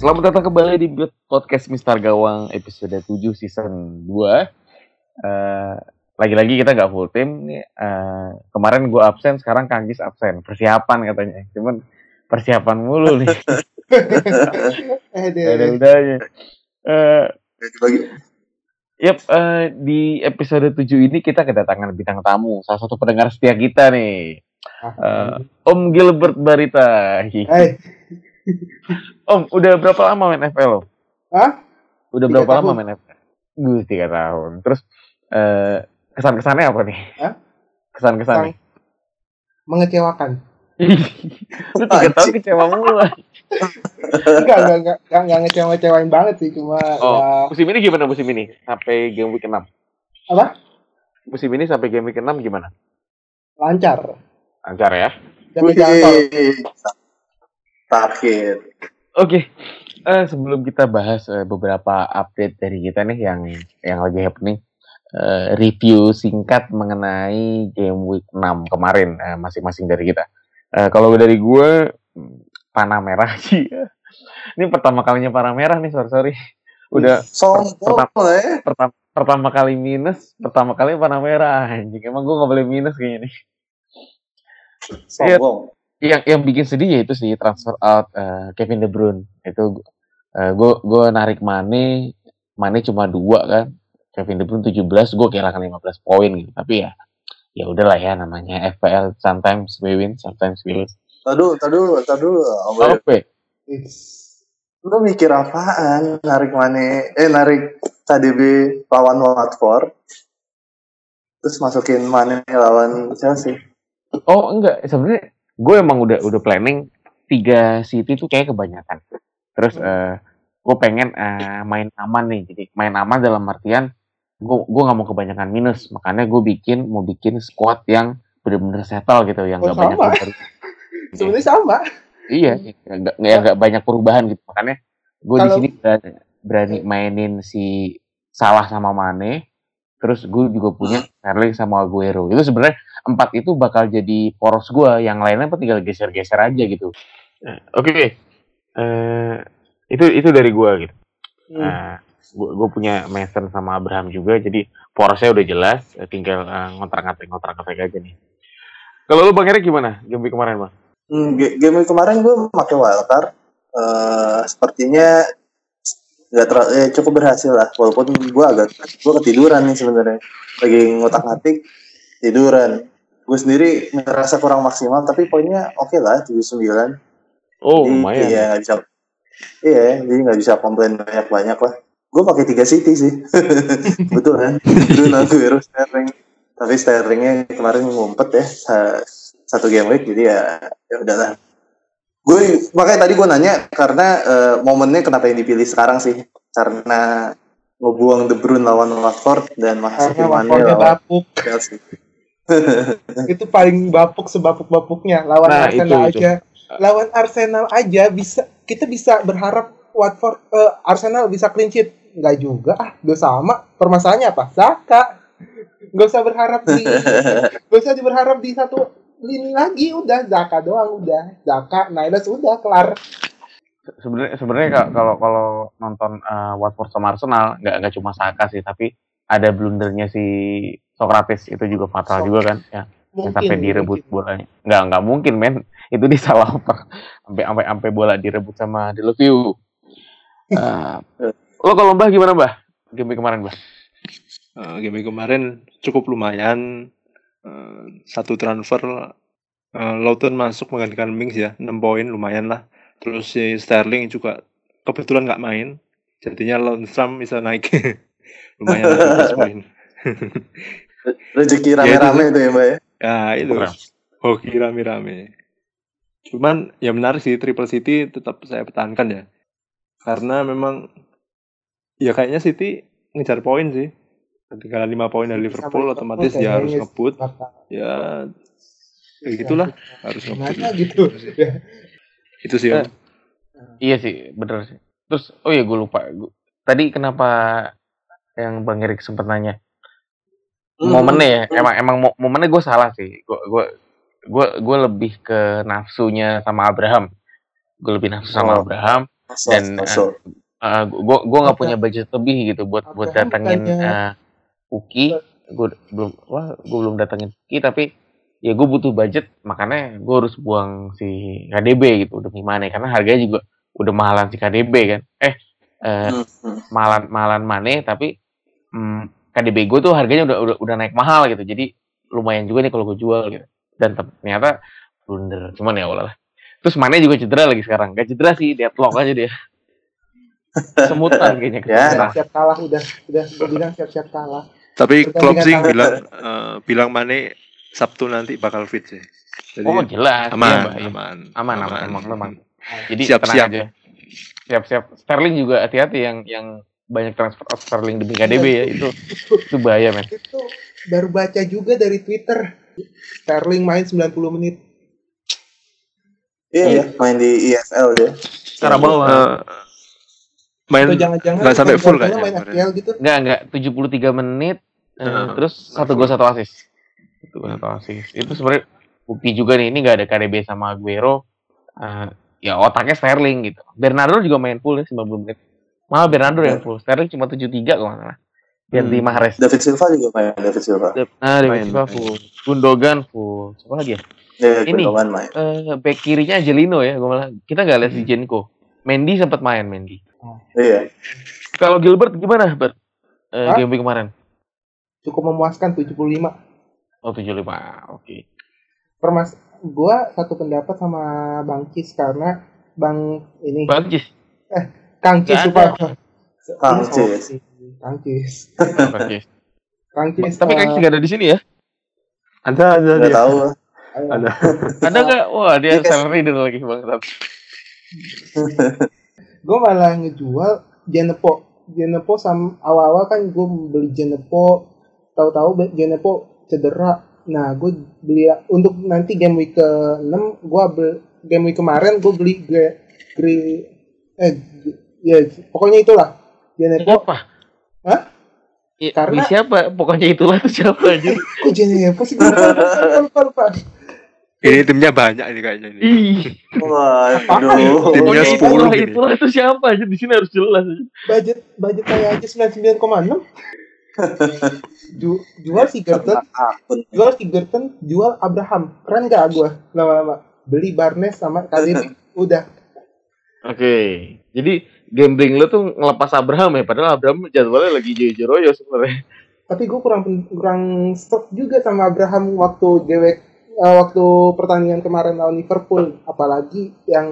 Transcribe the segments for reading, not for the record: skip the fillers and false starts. Selamat datang kembali di podcast Mister Gawang episode 7 season 2. Lagi-lagi kita gak full team nih. Kemarin gue absen, sekarang Kang Gis absen. Persiapan katanya. Cuman persiapan mulu nih. Ada-adanya. Di episode 7 ini kita kedatangan bintang tamu, salah satu pendengar setia kita nih. Om Gilbert Barita. Hai. Om, udah berapa lama main FPL lo? Hah? Udah berapa lama main FPL? 3 tahun. Terus kesan-kesannya apa nih? Hah? Kesan-kesannya? Mengecewakan. Lu 3 tahun kecewa mulu. Enggak ngecewa-ngecewain banget sih, cuma musim ini gimana musim ini? Sampai game week 6. Apa? Musim ini sampai game week 6 gimana? Lancar. Lancar ya. Terakhir. Oke. Sebelum kita bahas beberapa update dari kita nih yang lagi happening, review singkat mengenai game week 6 kemarin masing-masing dari kita. Kalau dari gue panah merah sih. Ini pertama kalinya panah merah nih, sorry. Udah pertama kali minus, pertama kali panah merah. Anjing, emang gue enggak boleh minus kayaknya nih. Sombong. Yang bikin sedih ya itu sih transfer out Kevin De Bruyne itu. Gue narik Mane cuma 2 kan, Kevin De Bruyne 17, gue kehilangan 15 poin gitu. Tapi ya udahlah ya, namanya FPL, sometimes we win sometimes we lose. Tadu apa? Lu mikir apaan narik Mane? Narik KDB lawan Watford, terus masukin Mane lawan Chelsea. Oh enggak, sebenarnya gue emang udah planning 3 City tuh kayak kebanyakan. Terus gue pengen main aman nih. Jadi main aman dalam artian gue nggak mau kebanyakan minus. Makanya gue mau bikin squad yang benar-benar settle gitu, yang nggak banyak perubahan. Sebenarnya sama. Iya, nggak banyak perubahan gitu. Makanya gue di sini berani mainin si Salah sama Mane. Terus gue juga punya Sterling sama Aguero. Itu sebenarnya 4 itu bakal jadi poros gue, yang lainnya apa tinggal geser-geser aja gitu. Oke. Itu dari gue gitu. Gue punya Mason sama Abraham juga, jadi porosnya udah jelas, tinggal ngontrak-ngontrak aja nih. Kalau lu Bang Erick gimana game kemarin Bang? Game kemarin gue pakai wildcard. Sepertinya cukup berhasil lah, walaupun gue ketiduran nih sebenarnya, lagi ngotak-ngatik tiduran. Gue sendiri ngerasa kurang maksimal, tapi poinnya oke lah, 79. Oh, lumayan. Iya, nggak bisa komplain banyak-banyak lah. Gue pakai 3 City sih. Betul kan? Aguero, Sterling. Tapi Sterlingnya kemarin ngumpet ya, 1 game week, jadi ya udahlah. Gue makanya tadi gue nanya, karena momennya kenapa yang dipilih sekarang sih? Karena ngebuang De Bruyne lawan Watford dan masukin Mane lawan Chelsea. Itu paling bapuk sebapuk-bapuknya lawan Arsenal itu. Aja. Lawan Arsenal aja kita bisa berharap Watford Arsenal bisa clean sheet. Enggak juga. Udah sama. Permasalahannya apa? Saka. Enggak usah berharap di satu lini lagi, udah Saka doang udah. Saka, Niles udah kelar. Sebenarnya kalau nonton Watford sama Arsenal enggak cuma Saka sih, tapi ada blundernya si Sokrates itu juga fatal juga kan ya. Mungkin, sampai direbut bolanya. Enggak mungkin men. Itu disalah sampai bola direbut sama De Loviu. Lo kalau Mbah gimana Mbah? Game kemarin Mbah. Game kemarin cukup lumayan. 1 transfer Lawton masuk menggantikan Mings ya, 6 poin lumayan lah. Terus si Sterling juga kebetulan nggak main, jadinya Lundstram bisa naik lumayan 15 poin. Rezeki rame-rame itu ya Mbak ya? Ya itu, hoki rame-rame. Cuman ya menarik sih, Triple City tetap saya pertahankan ya. Karena memang ya kayaknya City ngejar poin sih. Ketinggalan 5 poin dari Liverpool, otomatis ya harus ngebut. Ya gitulah, harus ngebut. Gitu. Itu sih ya. Iya sih, bener sih. Terus, gue lupa. Tadi kenapa yang Bang Erik sempat nanya momennya ya, emang momennya gue salah sih. Gue lebih ke nafsunya sama Abraham. Gue lebih nafsu sama Abraham. Dan gue nggak punya budget lebih gitu buat datangin Uki. Gue belum datangin Uki, tapi ya gue butuh budget, makanya gue harus buang si KDB gitu. Udah gimana? Karena harganya juga udah mahalan si KDB kan. Mahalan Mane, tapi KDB gue tuh harganya udah naik mahal gitu. Jadi lumayan juga nih kalau gue jual gitu. Dan ternyata blunder. Cuman ya Allah lah. Terus Mane juga cedera lagi sekarang. Gak cedera sih, deadlock aja dia. Semutan kayaknya. Siap kalah udah bilang siap kalah. Tapi Klopp sih bilang Mane Sabtu nanti bakal fit sih. Jadi, jelas. Aman. Jadi siap-siap aja. Siap-siap. Sterling juga hati-hati yang banyak transfer of Sterling demi KDB ya itu bahaya men. Itu baru baca juga dari Twitter. Sterling main 90 menit. Iya. Main di ESL deh. Carabao main nggak sampai full kan? Nggak 73 menit. Terus 1 gol 1 assist. Itu sebenarnya bukti juga nih, ini nggak ada KDB sama Aguero, ya otaknya Sterling gitu. Bernardo juga main full ya 90 menit. Malah Bernardo yang full. Sterling cuma 73 kemana-mana. Biar di Mahrez. David Silva juga main. David Silva full. Gundogan full. Siapa lagi ya? Ini back kirinya Angelino ya. Kita nggak lihat Zinchenko. Mendy sempat main Mendy. Iya. Kalau Gilbert gimana Bert? Game kemarin? Cukup memuaskan 75. Oh 75, oke. Gue satu pendapat sama Bang Cis karena Kang Cis. Tapi Kang Cis nggak ada di sini ya? Ada. Nggak tahu. Ada nggak? Wah dia salary dulu lagi bang. Gue malah ngejual Jenepo sama awal-awal kan gue beli Jenepo, tahu-tahu Jenepo cedera. Nah, gue beli untuk nanti game week ke-6, game week kemarin gue beli pokoknya itulah. Jenepo. Siapa? Hah? Ya, karena siapa? Pokoknya itulah tuh siapa aja. Kok Jenepo sih? Lupa. Ini timnya banyak ini kayaknya ini. Wah, aduh. Timnya 10 itulah, gini. Itulah itu siapa aja di sini harus jelas. Budget saya aja 99,6. Jual Sigurdsson, jual Abraham. Keren gak gue? Lama-lama beli Barnes sama Kalin. Udah. Oke. Jadi gambling lo tuh ngelepas Abraham ya. Padahal Abraham jadwalnya lagi jojo-royo sebenarnya. Tapi gue kurang stok juga sama Abraham waktu waktu pertandingan kemarin lawan Liverpool. Apalagi yang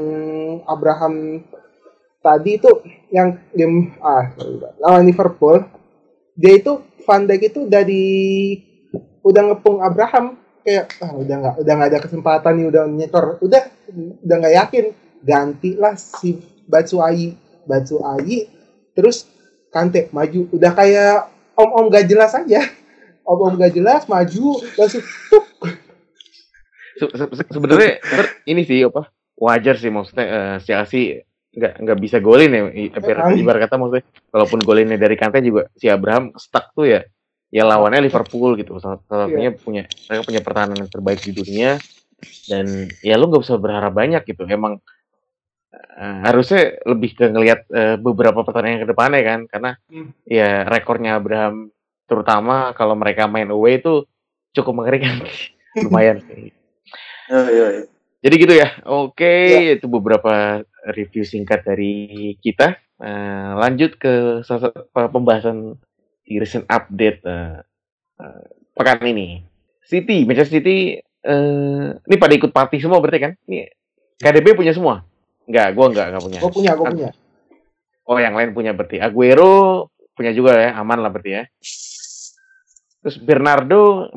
Abraham tadi itu yang game lawan Liverpool. Dia itu Van Dijk itu udah ngepung Abraham kayak udah nggak ada kesempatan nih, udah nyetor, udah nggak yakin, gantilah si Batsuayi terus Kante maju, udah kayak om gak jelas aja, om gak jelas maju langsung tuk. Sebenarnya ini sih apa wajar sih maksudnya Chelsea nggak bisa golin ya ibarat kata maksudnya walaupun golinnya dari Kante juga si Abraham stuck tuh ya lawannya Liverpool gitu salah satunya mereka punya pertahanan yang terbaik di dunia dan ya lu nggak usah berharap banyak gitu emang harusnya lebih ke ngelihat beberapa pertandingan ke depannya kan karena ya rekornya Abraham terutama kalau mereka main away itu cukup mengerikan lumayan sih. Jadi gitu ya, oke. Itu beberapa review singkat dari kita. Lanjut ke pembahasan recent update pekan ini. Manchester City, ini pada ikut party semua berarti kan? Ini KDB punya semua? Gue nggak punya. Gue punya. Oh yang lain punya berarti. Aguero punya juga ya, aman lah berarti ya. Terus Bernardo.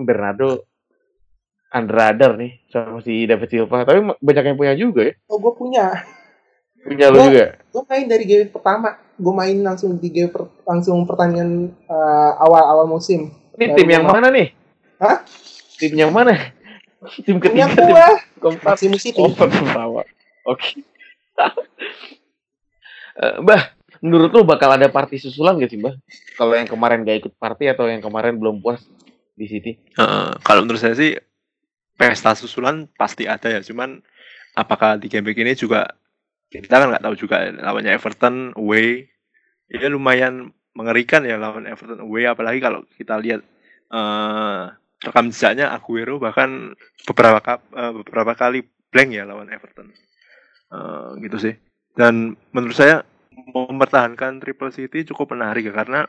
Underrader nih sama si David Silva, tapi banyak yang punya juga ya. Oh, gue punya. Punya lo juga. Gue main dari game pertama. Gue main langsung di game langsung pertandingan awal musim. Ini tim yang mana nih? Hah? Tim yang mana? Tim ketiga. Tim Manchester City. Oke. Bah, menurut lo bakal ada party susulan gak sih, Bah? Kalau yang kemarin gak ikut party atau yang kemarin belum puas di City? Kalau menurut saya sih pesta susulan pasti ada ya, cuman apakah di game week ini juga kita kan nggak tahu juga lawannya Everton away, ya lumayan mengerikan ya lawan Everton away, apalagi kalau kita lihat rekam jejaknya Aguero bahkan beberapa kali blank ya lawan Everton, gitu sih. Dan menurut saya mempertahankan Triple City cukup menarik ya, karena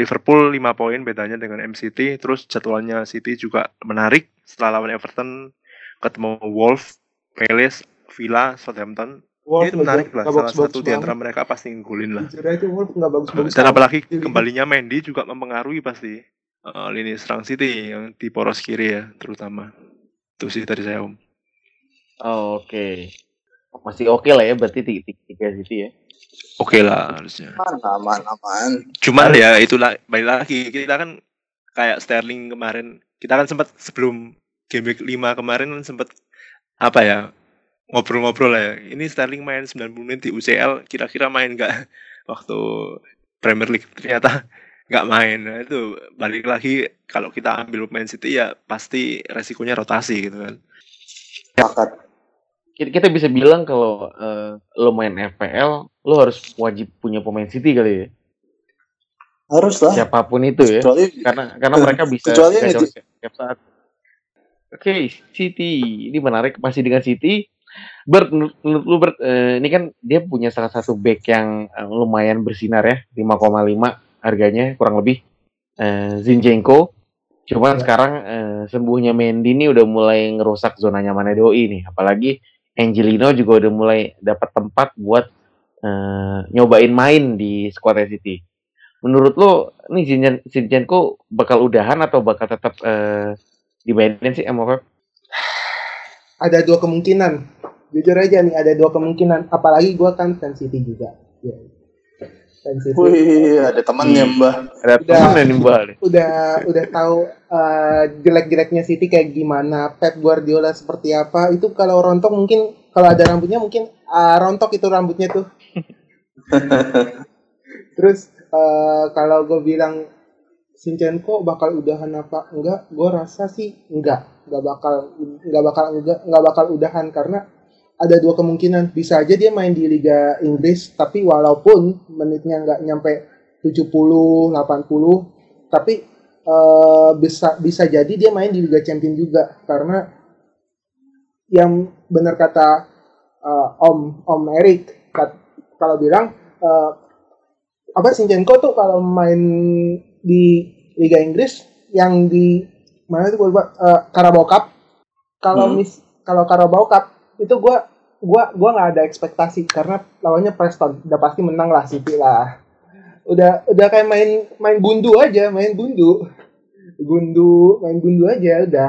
Liverpool 5 poin bedanya dengan MCT, terus jadwalnya City juga menarik setelah lawan Everton ketemu Wolves, Palace, Villa, Southampton. Wolf ini menarik lah, salah satu di antara mereka pasti nggolin lah. Dan apalagi kembalinya Mendy juga mempengaruhi pasti lini serang City yang di poros kiri ya terutama. Itu sih tadi saya Om. Oh, oke. Masih oke lah ya berarti 3 City ya. Oke lah harusnya. Aman. Cuman ya itulah balik lagi, kita kan kayak Sterling kemarin, kita kan sempat sebelum game week 5 kemarin kan sempat apa ya ngobrol-ngobrol lah ya. Ini Sterling main 90 menit di UCL, kira-kira main nggak waktu Premier League? Ternyata nggak main. Nah, itu balik lagi kalau kita ambil pemain City ya pasti resikonya rotasi gitu kan. Kita bisa bilang kalau lo main FPL, lo harus wajib punya pemain City kali ya. Harus lah. Siapapun itu ya. Kecuali, karena mereka bisa kacau setiap saat. Oke, City ini menarik masih dengan City. Menurut lu Bert, ini kan dia punya salah satu back yang lumayan bersinar ya, 5,5 harganya kurang lebih, Zinchenko. Cuman sekarang sembuhnya Mendy ini udah mulai ngerusak zona nyamannya doi nih, apalagi Angelino juga udah mulai dapat tempat buat nyobain main di squad City. Menurut lu nih Zinchenko bakal udahan atau bakal tetap dimainin sih MOF? Ada 2 kemungkinan, jujur aja nih ada 2 kemungkinan, apalagi gue kan fan City juga. Ya. Fan City. Wih, ada temannya Mbak. Ada temannya nih Mbak. Udah tahu jelek-jeleknya City kayak gimana, Pep Guardiola seperti apa. Itu kalau rontok mungkin, kalau ada rambutnya mungkin rontok itu rambutnya tuh. Terus kalau gue bilang Zinchenko bakal udahan apa enggak? Gue rasa sih enggak bakal udahan, karena ada 2 kemungkinan. Bisa aja dia main di Liga Inggris, tapi walaupun menitnya enggak nyampe 70, 80, tapi bisa jadi dia main di Liga Champions juga, karena yang benar kata Om Erik kalau bilang Zinchenko tuh kalau main di Liga Inggris yang di mana itu gua Carabao Cup. Kalau Carabao Cup itu gua enggak ada ekspektasi karena lawannya Preston, udah pasti menang lah City lah. Udah kayak main gundu aja udah.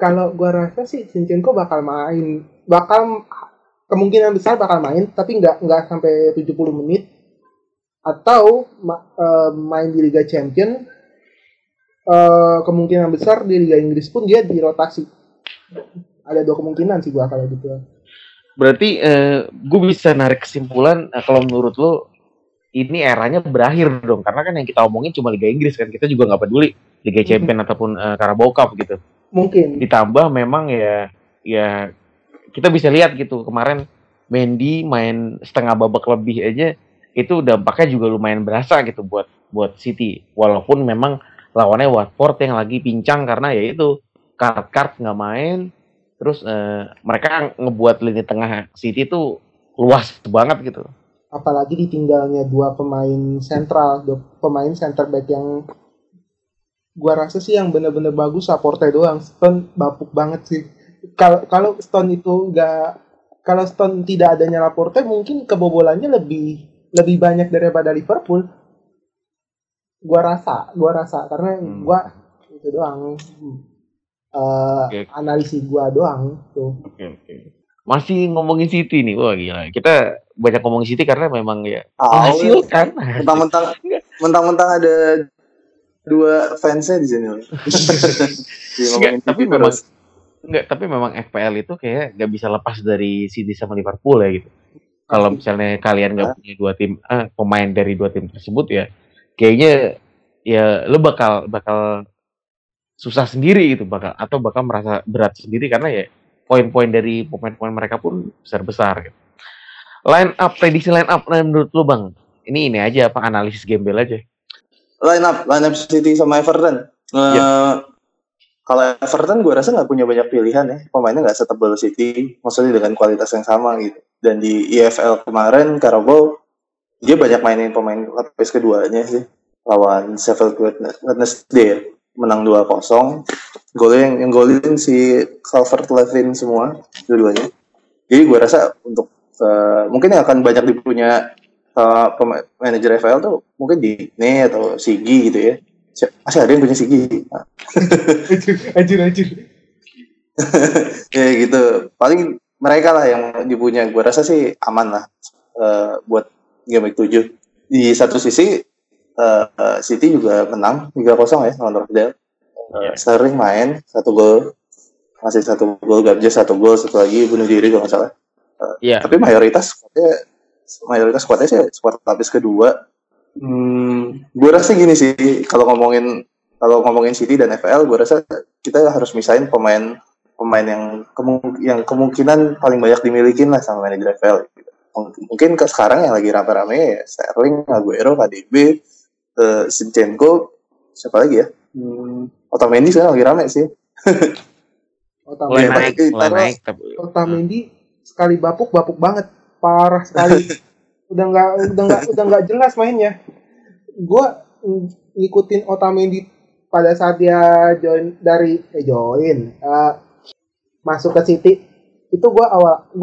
Kalau gua rasa sih Zinchenko bakal kemungkinan besar bakal main, tapi enggak sampai 70 menit. Atau main di Liga Champions, kemungkinan besar di Liga Inggris pun dia dirotasi. Ada 2 kemungkinan sih gua kalau gitu. Berarti gue bisa narik kesimpulan kalau menurut lo ini eranya berakhir dong, karena kan yang kita omongin cuma Liga Inggris kan, kita juga nggak peduli Liga Champions ataupun Carabao Cup gitu. Mungkin. Ditambah memang ya kita bisa lihat gitu kemarin Mendy main setengah babak lebih aja. Itu dampaknya juga lumayan berasa gitu buat City, walaupun memang lawannya Watford yang lagi pincang karena ya itu kart nggak main, terus mereka ngebuat lini tengah City tuh luas banget gitu. Apalagi ditinggalnya 2 pemain sentral, 2 pemain center back yang gua rasa sih yang bener-bener bagus supportnya doang. Stone bapuk banget sih. Kalau Stone itu kalau Stone tidak adanya Laporte mungkin kebobolannya lebih banyak daripada Liverpool. Gua rasa karena gua itu doang. Analisis gua doang tuh. Okay. Masih ngomongin City nih. Wah gila. Kita banyak ngomongin City karena memang ya hasil kan. Mentang-mentang ada 2 fansnya di sini. Tapi memang FPL itu kayak enggak bisa lepas dari City sama Liverpool ya gitu. Kalau misalnya kalian nggak punya 2 tim pemain dari 2 tim tersebut ya kayaknya ya lo bakal susah sendiri gitu, bakal merasa berat sendiri karena ya poin-poin dari pemain-pemain mereka pun besar-besar gitu. Line up, prediksi line up menurut lu Bang? Ini aja apa analisis gembel aja. Line up City sama Everton. Kalau Everton gue rasa enggak punya banyak pilihan ya. Pemainnya enggak setebal City, maksudnya dengan kualitas yang sama gitu. Dan di EFL kemarin Carabao dia banyak mainin pemain lapis keduanya sih. Lawan Sheffield Wednesday menang 2-0. Golin si Calvert-Lewin semua dua-duanya. Jadi gue rasa untuk mungkin yang akan banyak dipunya manajer FPL tuh mungkin di Ney atau Sigi gitu ya. Masih ada yang punya Sigi. Anjir. Ya gitu. Paling mereka lah yang dipunya. Gue rasa sih aman lah buat game 7. Di satu sisi City juga menang 3-0 ya lawan Rochdale. Sterling main 1 gol. Masih 1 gol, Gabjes 1 gol, 1 lagi bunuh diri kalau nggak salah. Tapi mayoritas squadnya sih squad lapis kedua. Gue rasa gini sih, kalau ngomongin City dan FPL, gue rasa kita harus misahin pemain yang kemungkinan paling banyak dimiliki lah sama manajer FPL. Mungkin sekarang yang lagi rame-rame ya Sterling, Aguero, KDB, Zinchenko, siapa lagi ya? Otamendi sekarang lagi rame sih. Mulai naik. Otamendi sekali bapuk banget, parah sekali. udah nggak jelas mainnya. Gue ngikutin Otamendi pada saat dia masuk ke City itu gue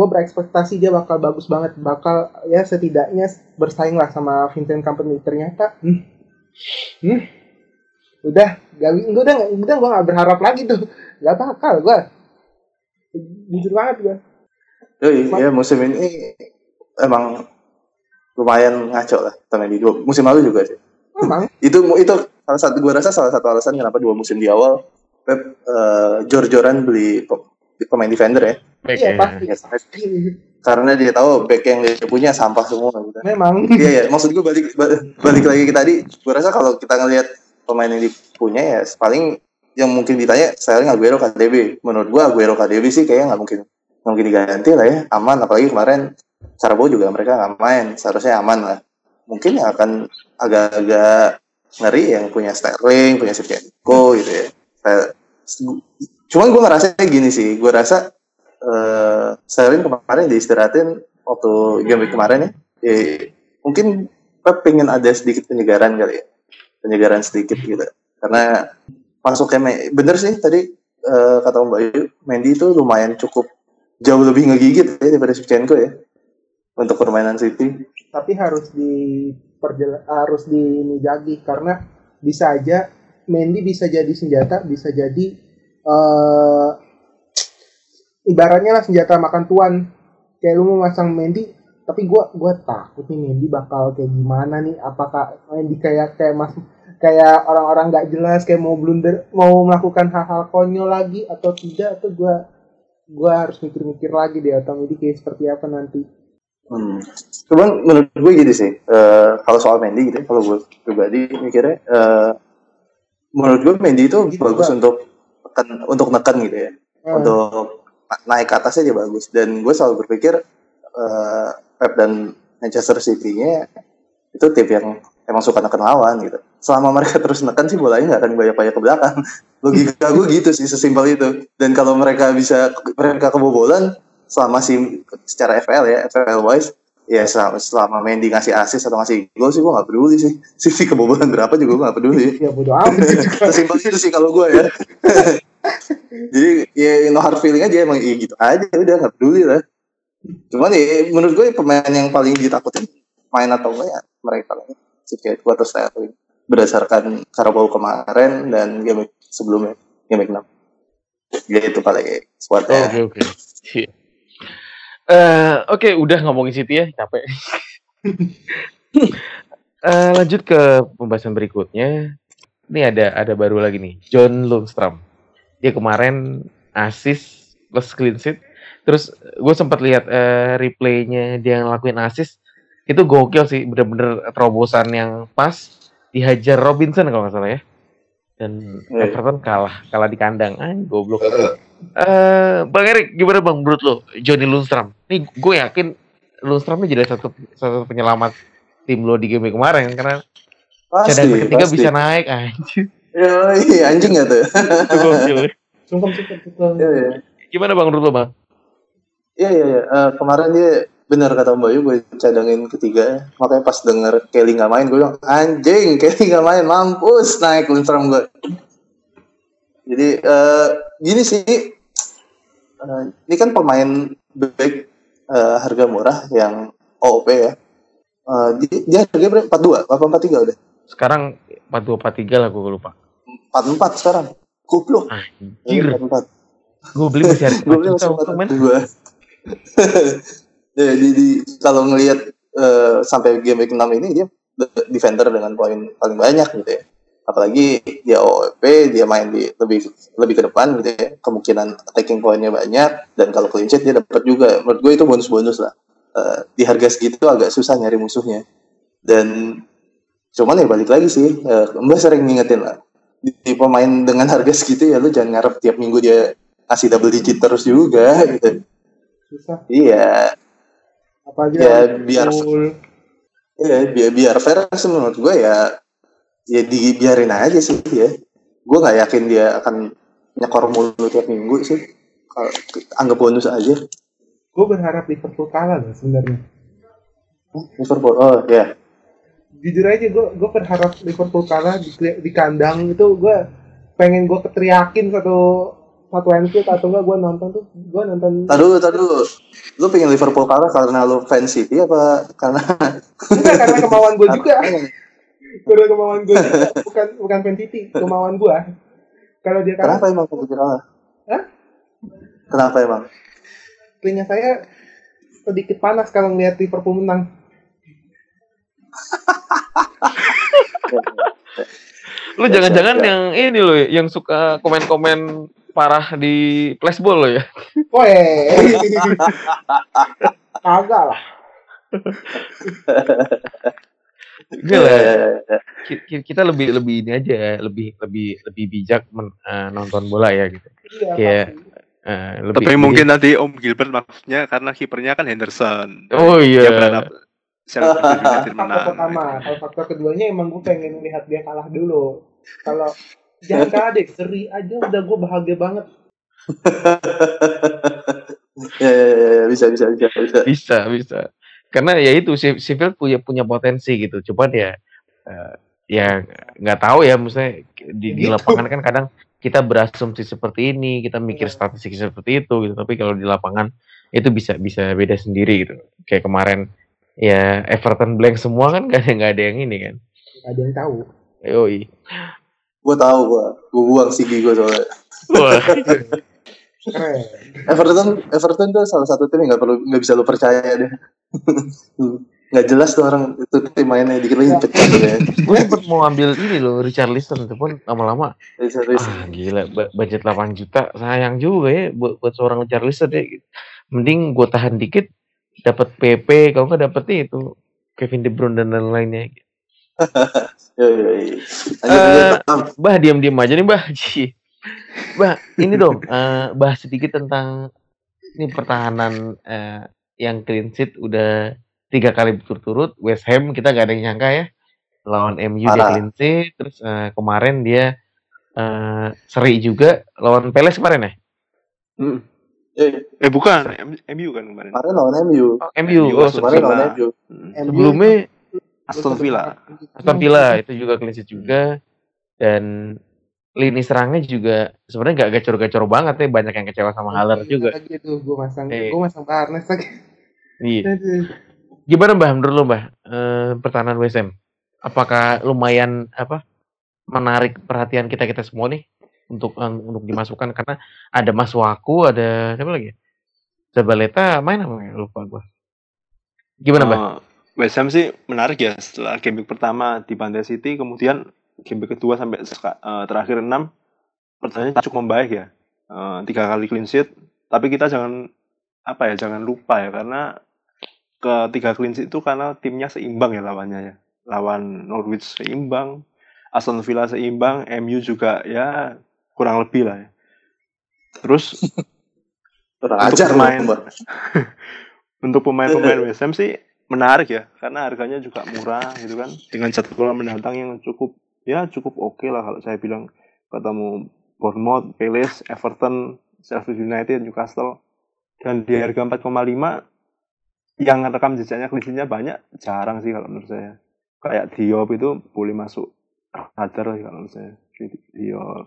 berekspektasi dia bakal bagus banget, bakal ya setidaknya bersaing lah sama Vincent Kompany. Ternyata udah gue nggak berharap lagi tuh, nggak bakal gue jujur banget gue. Iya, musim ini emang lumayan ngaco lah. Di 2 musim lalu juga sih. Emang? itu gue rasa salah satu alasan kenapa 2 musim di awal Pep jor-joran beli pemain defender ya. Iya pasti. Karena dia tahu back yang dia punya sampah semua gitu. Memang. Iya, maksud gue balik lagi ke tadi. Gue rasa kalau kita ngelihat pemain yang dipunya ya paling yang mungkin ditanya Sterling, Aguero, KDB. Menurut gue Aguero, KDB sih kayaknya nggak mungkin diganti lah ya, aman. Apalagi kemarin Carabao juga mereka nggak main, seharusnya aman lah. Mungkin yang akan agak-agak ngeri yang punya Sterling, punya Zinchenko gitu ya. Cuman gue ngerasa gini sih, gue rasa Sterling kemarin diistirahatin waktu game week kemarin ya. Mungkin Pep pengen ada sedikit penyegaran kali ya, penyegaran sedikit gitu. Karena masuknya bener sih tadi kata Om Bayu, Mendy itu lumayan cukup jauh lebih ngegigit ya daripada Zinchenko ya untuk permainan City. Tapi harus dijagi karena bisa aja Mendy bisa jadi senjata, bisa jadi ibaratnya lah senjata makan tuan. Kayak lu mau masang Mendy, tapi gue takut nih Mendy bakal kayak gimana nih? Apakah Mendy kayak orang-orang nggak jelas, kayak mau blunder, mau melakukan hal-hal konyol lagi atau tidak? Atau gue harus mikir-mikir lagi deh Otamendi kayak seperti apa nanti. Cuman menurut gue gitu sih, kalau soal Mendy gitu, kalau gue pribadi mikirnya, menurut gue Mendy itu gitu bagus juga. Untuk neken gitu ya, untuk naik ke atasnya dia bagus. Dan gue selalu berpikir Pep dan Manchester City-nya itu tim yang emang suka neken lawan gitu. Selama mereka terus neken sih bolanya nggak akan banyak-banyak ke belakang. Logika gue gitu sih, sesimpel itu. Dan kalau mereka kebobolan selama secara FPL ya, FPL wise ya, selama Mendy ngasih assist atau ngasih gol sih gue nggak peduli sih. Sisi kebobolan berapa juga gue nggak peduli. Ya bodo amat. Sesimpel itu sih kalau gue ya. Jadi ya no hard feeling aja, emang ya gitu aja, udah nggak peduli lah. Cuman ya menurut gue pemain yang paling ditakutin main atau enggak ya mereka lah. Sekitar 200 sterling berdasarkan Carabao kemarin dan game sebelumnya, game 6. Jadi itu paling squadnya. Oke. Oke, udah ngomongin City ya, capek. Lanjut ke pembahasan berikutnya. Ini ada baru lagi nih, John Lundstram. Dia kemarin assist plus clean sheet. Terus gue sempat lihat replaynya dia ngelakuin assist. Itu gokil sih, bener-bener terobosan yang pas, dihajar Robinson kalau nggak salah ya. Dan Everton kalah di kandang, goblok. Bang Erik, gimana bang menurut lo Johnny Lundstram? Nih gue yakin Lundstram jadi satu penyelamat tim lo di game kemarin karena cadangan ketiga bisa naik anjing. Iya anjing ya tuh. Gimana bang menurut lo bang? Iya. Kemarin dia benar kata Mbak Yu, gue cadangin ketiga. Makanya pas denger Kelly nggak main, gue bilang anjing Kelly nggak main, mampus naik Lundstram gue. Jadi gini sih, ini kan pemain back harga murah yang OOP ya. Dia harganya 42, 843 udah. Sekarang 4243 lah gue lupa. 44 sekarang. Goblok. Anjir. 44. Gue beli masih harga 42. Jadi kalau ngelihat sampai game week 6 ini dia defender dengan poin paling banyak gitu ya. Apalagi dia OOP, dia main di lebih ke depan gitu ya. Kemungkinan attacking point-nya banyak dan kalau clean sheet dia dapat juga. Menurut gue itu bonus-bonus lah. Di harga segitu agak susah nyari musuhnya. Dan cuman ya balik lagi sih, Mbak sering ngingetin lah. Di pemain dengan harga segitu ya lu jangan ngarep tiap minggu dia kasih double digit terus juga gitu. Susah. Iya. Apalagi ya biar fair menurut gue ya. Ya dibiarin aja sih ya. Gue gak yakin dia akan nyekor mulu tiap minggu sih. Anggap bonus aja. Gue berharap Liverpool kalah loh sebenarnya. Liverpool, oh ya. Jujur aja gue berharap Liverpool kalah di kandang itu. Gue pengen gue keteriakin satu Anfield atau enggak gue nonton tuh. Gue nonton. Taduh. Lu pengen Liverpool kalah karena lu fans City apa karena? Enggak, karena kemauan gue juga. Udah kemauan gue bukan Pentiti, kemauan gue. Kalau dia kalah. Kenapa emang kamu kalah? Hah? Kenapa emang? Telinga saya sedikit panas kalau ngeliat Liverpool menang. Lu jangan-jangan yang ini lo yang suka komen-komen parah di flashball lo ya? Weh. Kagak lah. Gila. Kita lebih ini aja, lebih bijak nonton bola ya gitu. Iya. Tapi mungkin nanti Om Gilbert maksudnya karena kipernya kan Henderson. Oh iya. Dia berharap United menang. Faktor keduanya emang gue pengen lihat dia kalah dulu. Kalau jangan kalah deh, seri aja udah gue bahagia banget. Ya bisa. Karena ya itu Sheffield punya potensi gitu, cuman ya nggak tahu ya, maksudnya di lapangan kan kadang kita berasumsi seperti ini, kita mikir statistik seperti itu gitu, tapi kalau di lapangan itu bisa beda sendiri gitu. Kayak kemarin ya Everton blank semua kan, nggak ada yang ini kan. Nggak ada yang tahu. Yoi. Gue tahu gue buang Sigi gue soalnya. Everton tuh salah satu tim yang nggak bisa lo percaya deh. Nggak jelas tuh orang itu tim mainnya dikit lagi pecah ya. Gue sempet mau ambil ini lo Richarlison, pun lama-lama. Gila, budget 8 juta sayang juga ya buat seorang Richarlison deh. Mending gue tahan dikit, dapat PP, kalau nggak dapat itu Kevin De Bruyne dan lain-lainnya. Bah diam-diam aja nih bah. Bah, ini dong bahas sedikit tentang ini pertahanan yang clean sheet udah 3 kali berturut-turut. West Ham kita gak ada yang nyangka ya, lawan MU dia clean sheet, terus kemarin dia seri juga lawan Palace kemarin ya? Bukan, MU kan kemarin. Kemarin lawan MU. Oh, MU. Oh, kemarin lawan MU. Sebelumnya Aston Villa itu juga clean sheet juga, dan lini serangnya juga sebenarnya gak gacor-gacor banget ya, banyak yang kecewa sama Haller juga. Gitu, gue masang Barnes lagi. Iya. Gimana Mbah menurut lo Mbah pertahanan West Ham? Apakah lumayan menarik perhatian kita semua nih untuk dimasukkan, karena ada Mas Waku, ada siapa lagi? Zabaleta main apa? Lupa gue. Gimana Mbah? West Ham sih menarik ya, setelah game week pertama di Pantai City, kemudian game kedua sampai terakhir 6 pertandingan cukup membaik ya, 3 kali clean sheet. Tapi kita jangan lupa ya, karena ketiga clean sheet itu karena timnya seimbang ya lawannya ya. Lawan Norwich seimbang, Aston Villa seimbang, MU juga ya kurang lebih lah ya. Terus ajar untuk pemain-pemain West Ham sih menarik ya, karena harganya juga murah gitu kan, dengan jadwal mendatang yang cukup oke lah kalau saya bilang. Ketemu Bournemouth, Palace, Everton, Sheffield United, Newcastle, dan di harga 4,5 yang rekam jejaknya klisinya banyak jarang sih kalau menurut saya. Kayak Diop itu boleh masuk radar sih kalau menurut saya. Diop,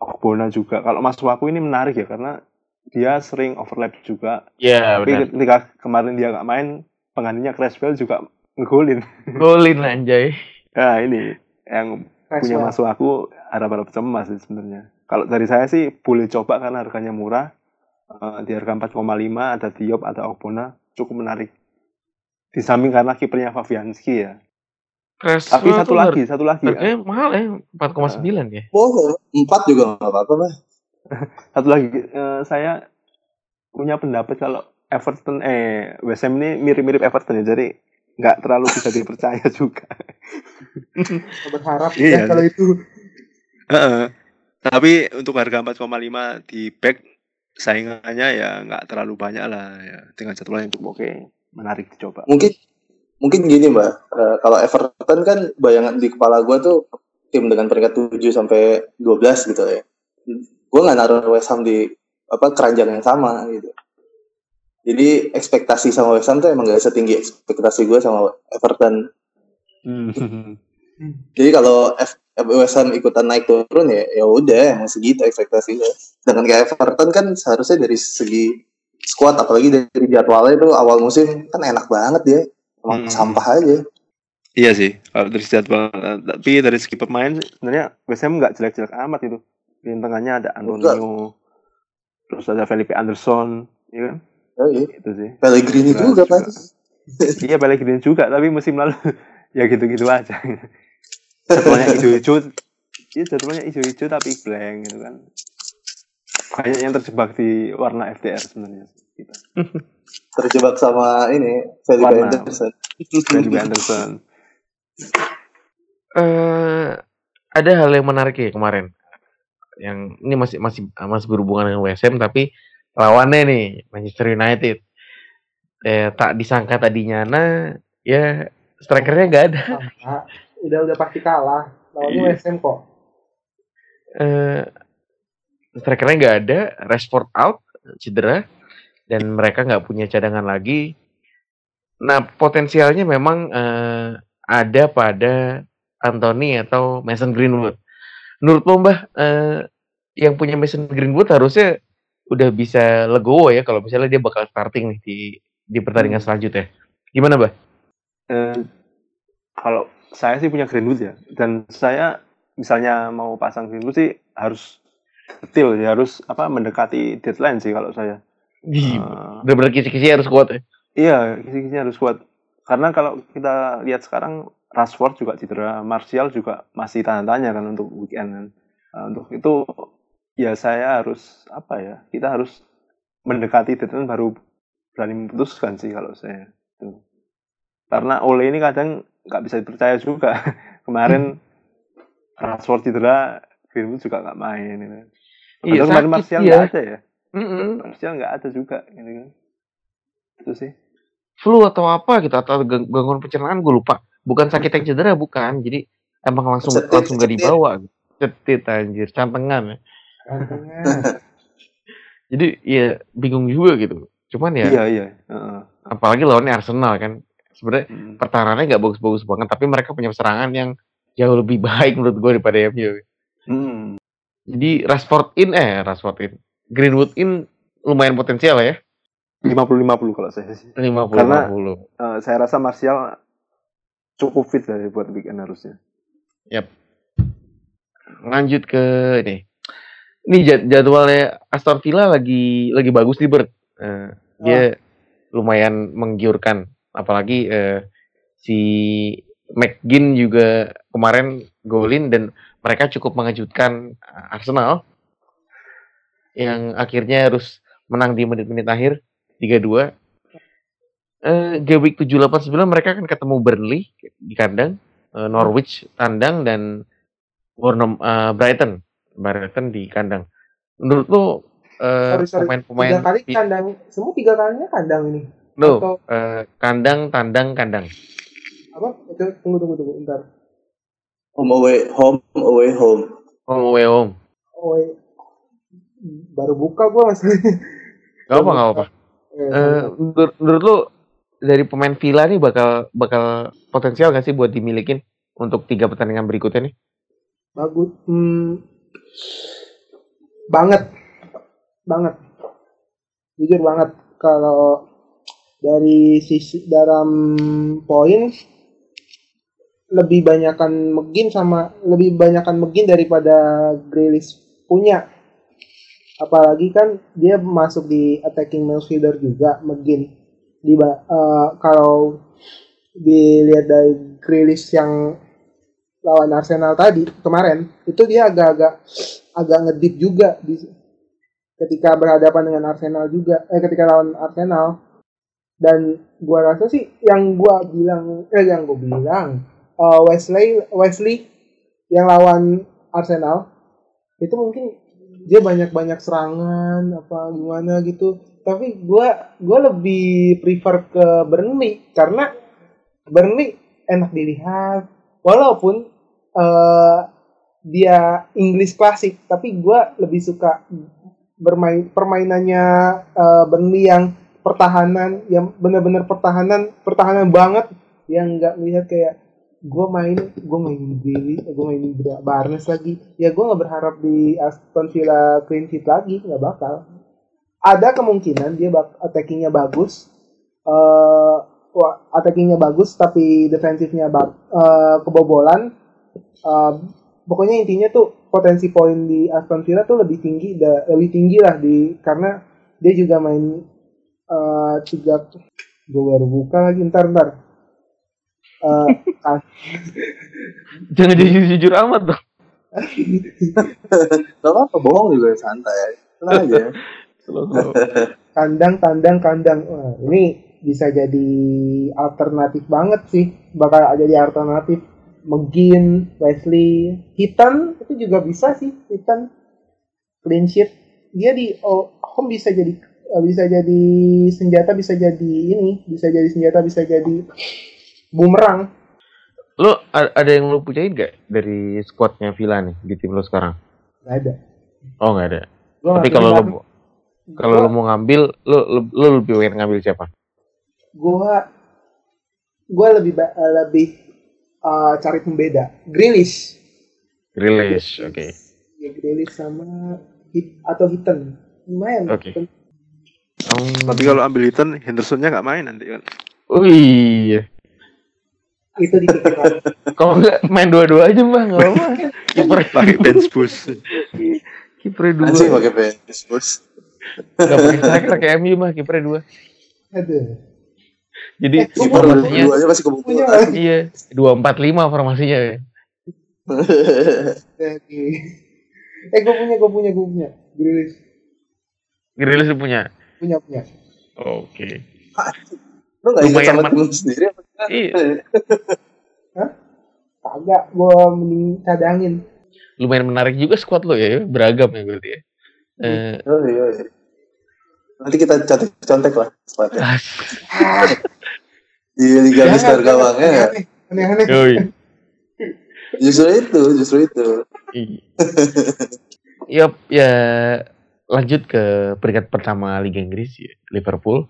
Ogbonna juga. Kalau masuk aku ini menarik ya, karena dia sering overlap juga. Iya, benar. Tapi ketika kemarin dia nggak main, penggantinya Creswell juga ngegolin. Golin lah, anjay. Nah, ini yang punya masuk aku harap-harap cemas sih sebenarnya. Kalau dari saya sih boleh coba karena harganya murah. Di harga 4,5 ada Diop, ada Ogbonna, cukup menarik. Di samping karena kipernya Fabianski ya. Creswell. Tapi satu lagi. Harganya mahal ya, 4,9 ya. Oh, 4 juga nggak apa-apa lah. Satu lagi, saya punya pendapat kalau West Ham ini mirip-mirip Everton ya, jadi nggak terlalu bisa dipercaya juga. Berharap ya kalau itu. Tapi untuk harga 4,5 di back saingannya ya nggak terlalu banyak lah ya, dengan jadwal yang cukup oke, menarik dicoba. Mungkin gini Mbak, kalau Everton kan bayangan di kepala gue tuh tim dengan peringkat 7 sampai 12 gitu ya. Gue nggak naruh West Ham di keranjang yang sama gitu. Jadi ekspektasi sama West Ham tuh emang nggak setinggi ekspektasi gue sama Everton. Jadi kalau West Ham ikutan naik turun ya udah emang segitu ekspektasinya. Sedangkan kayak Everton kan seharusnya dari segi squad apalagi dari jadwalnya tuh awal musim kan enak banget ya, emang sampah aja. Iya sih kalau dari jadwal, tapi dari segi pemain sebenarnya West Ham nggak jelek-jelek amat itu. Di tengahnya ada Antonio, terus ada Felipe Anderson, ya kan? Oh, iya. Itu sih. Pellegrini juga kan? Iya Pellegrini juga, tapi musim lalu ya gitu-gitu aja. Jadwalnya hijau-hijau, iya jadwalnya hijau-hijau tapi blank gitu kan. Banyak yang terjebak di warna FTR sebenarnya. Gitu. Terjebak sama ini Felipe Anderson. Felipe Anderson. Ada hal yang menarik ya kemarin. Yang ini masih berhubungan dengan West Ham, tapi lawannya nih Manchester United. Tak disangka tadinya ya strikernya nggak ada. Udah pasti kalah. Lawannya West Ham kok. Strikernya nggak ada, Rashford out, cedera, dan mereka nggak punya cadangan lagi. Nah potensialnya memang ada pada Anthony atau Mason Greenwood. Menurutmu Mbah, yang punya Mason Greenwood harusnya udah bisa legowo ya kalau misalnya dia bakal starting nih di pertandingan selanjutnya. Gimana Mbah? Kalau saya sih punya Greenwood ya, dan saya misalnya mau pasang Greenwood sih harus detail, ya harus mendekati deadline sih kalau saya. Bener-bener kisi-kisinya harus kuat ya? Iya, kisi-kisinya harus kuat. Karena kalau kita lihat sekarang, Rashford juga cedera, Martial juga masih tanya-tanya kan untuk weekend kan. Untuk itu ya saya harus kita harus mendekati deadline baru berani memutuskan sih kalau saya. Tuh. Karena Ole ini kadang nggak bisa dipercaya juga. Kemarin Rashford cedera, Firmino juga nggak main. Gitu. Iya, kemarin Martial nggak ada ya. Martial nggak ada juga. Gitu kan. Itu sih. Flu atau apa gitu atau gangguan pencernaan gue lupa. Bukan sakit yang cedera, bukan. Jadi emang langsung gak dibawa. Cetit anjir, cantengan ya. Jadi ya bingung juga gitu. Cuman ya iya. Apalagi lawannya Arsenal kan. Sebenarnya pertahanannya gak bagus-bagus banget. Tapi mereka punya serangan yang jauh lebih baik menurut gue daripada MU. Jadi Rashford in. Greenwood in lumayan potensial ya. 50-50 kalau saya sih. 50-50. Karena saya rasa Martial cukup fit lah buat weekend harusnya. Yap. Lanjut ke ini. Ini jadwalnya Aston Villa lagi bagus nih Bert. Dia lumayan menggiurkan. Apalagi si McGinn juga kemarin golin dan mereka cukup mengejutkan Arsenal yang akhirnya harus menang di menit-menit akhir 3-2. Game week 7-8-9 mereka kan ketemu Burnley di kandang, Norwich tandang, dan Brighton di kandang. Menurut lo pemain-pemain. 3 kali kandang, semua 3 kalinya kandang ini. No, atau... kandang. Apa? Tunggu, bentar. Home away home. Away. Baru buka gua maksudnya. Gak apa. Menurut lu dari pemain Villa nih bakal potensial gak sih buat dimilikin untuk 3 pertandingan berikutnya nih? Bagus. Banget. Jujur banget kalau dari sisi dalam poin lebih banyakan McGinn daripada Grealish punya. Apalagi kan dia masuk di attacking midfielder juga McGinn. Kalau dilihat dari Grealish yang lawan Arsenal tadi kemarin, itu dia agak ngedip juga ketika berhadapan dengan Arsenal juga, ketika lawan Arsenal. Dan gua rasa sih yang gua bilang Wesley yang lawan Arsenal itu mungkin dia banyak serangan apa gimana gitu, tapi gua lebih prefer ke Burnley karena Burnley enak dilihat walaupun dia English klasik, tapi gue lebih suka permainannya Burnley yang pertahanan, yang benar-benar pertahanan banget, yang nggak melihat kayak gue mainin Barnes lagi, ya gue nggak berharap di Aston Villa clean sheet lagi, nggak bakal. Ada kemungkinan dia attackingnya bagus tapi defensifnya kebobolan. Pokoknya intinya tuh potensi poin di Aston Villa tuh lebih tinggi lah karena dia juga main 3. Gue baru buka lagi ntar. Jangan jujur amat dong. Gak apa-apa, bohong juga santai. Tenang aja. Kandang. Wah, ini bisa jadi alternatif banget sih. Bakal jadi alternatif. McGinn, Wesley, Haitan itu juga bisa sih. Haitan clean sheet dia di home bisa jadi senjata, bisa jadi bumerang. Lo ada yang lo pucain gak dari squadnya Villa nih di tim lo sekarang? Gak ada. Oh gak ada. Gua tapi kalau lo mau ngambil lo lebih pengen ngambil siapa? Gue lebih cari pembeda. Grealish, oke. Okay. Ya, Grealish sama Haitan. Lumayan. Oke. Okay. Tapi kalau ambil Haitan, Henderson-nya nggak main nanti kan? Oh iya. Itu dipikirkan. Kalau nggak main dua-dua aja mah nggak apa-apa. Kiper pakai bench boost. Kiper dua. Anjing pakai bench boost. Gak pakai MU mah kiper dua. Aduh. Jadi formasinya masih kebobolan. Iya, 2-4-5 formasinya. Oke. Gue punya. Grealish punya. Punya. Oke. Lu enggak ikut sama temen sendiri apa? Iya. Hah? Agak gue mending cadangin. Lumayan menarik juga squad lo ya, beragam ya berarti ya. Iya. Nanti kita contek lah squadnya. Di Liga Mister Gawang ya. Aneh-aneh. Justru itu. Yup, ya lanjut ke peringkat pertama Liga Inggris ya, Liverpool.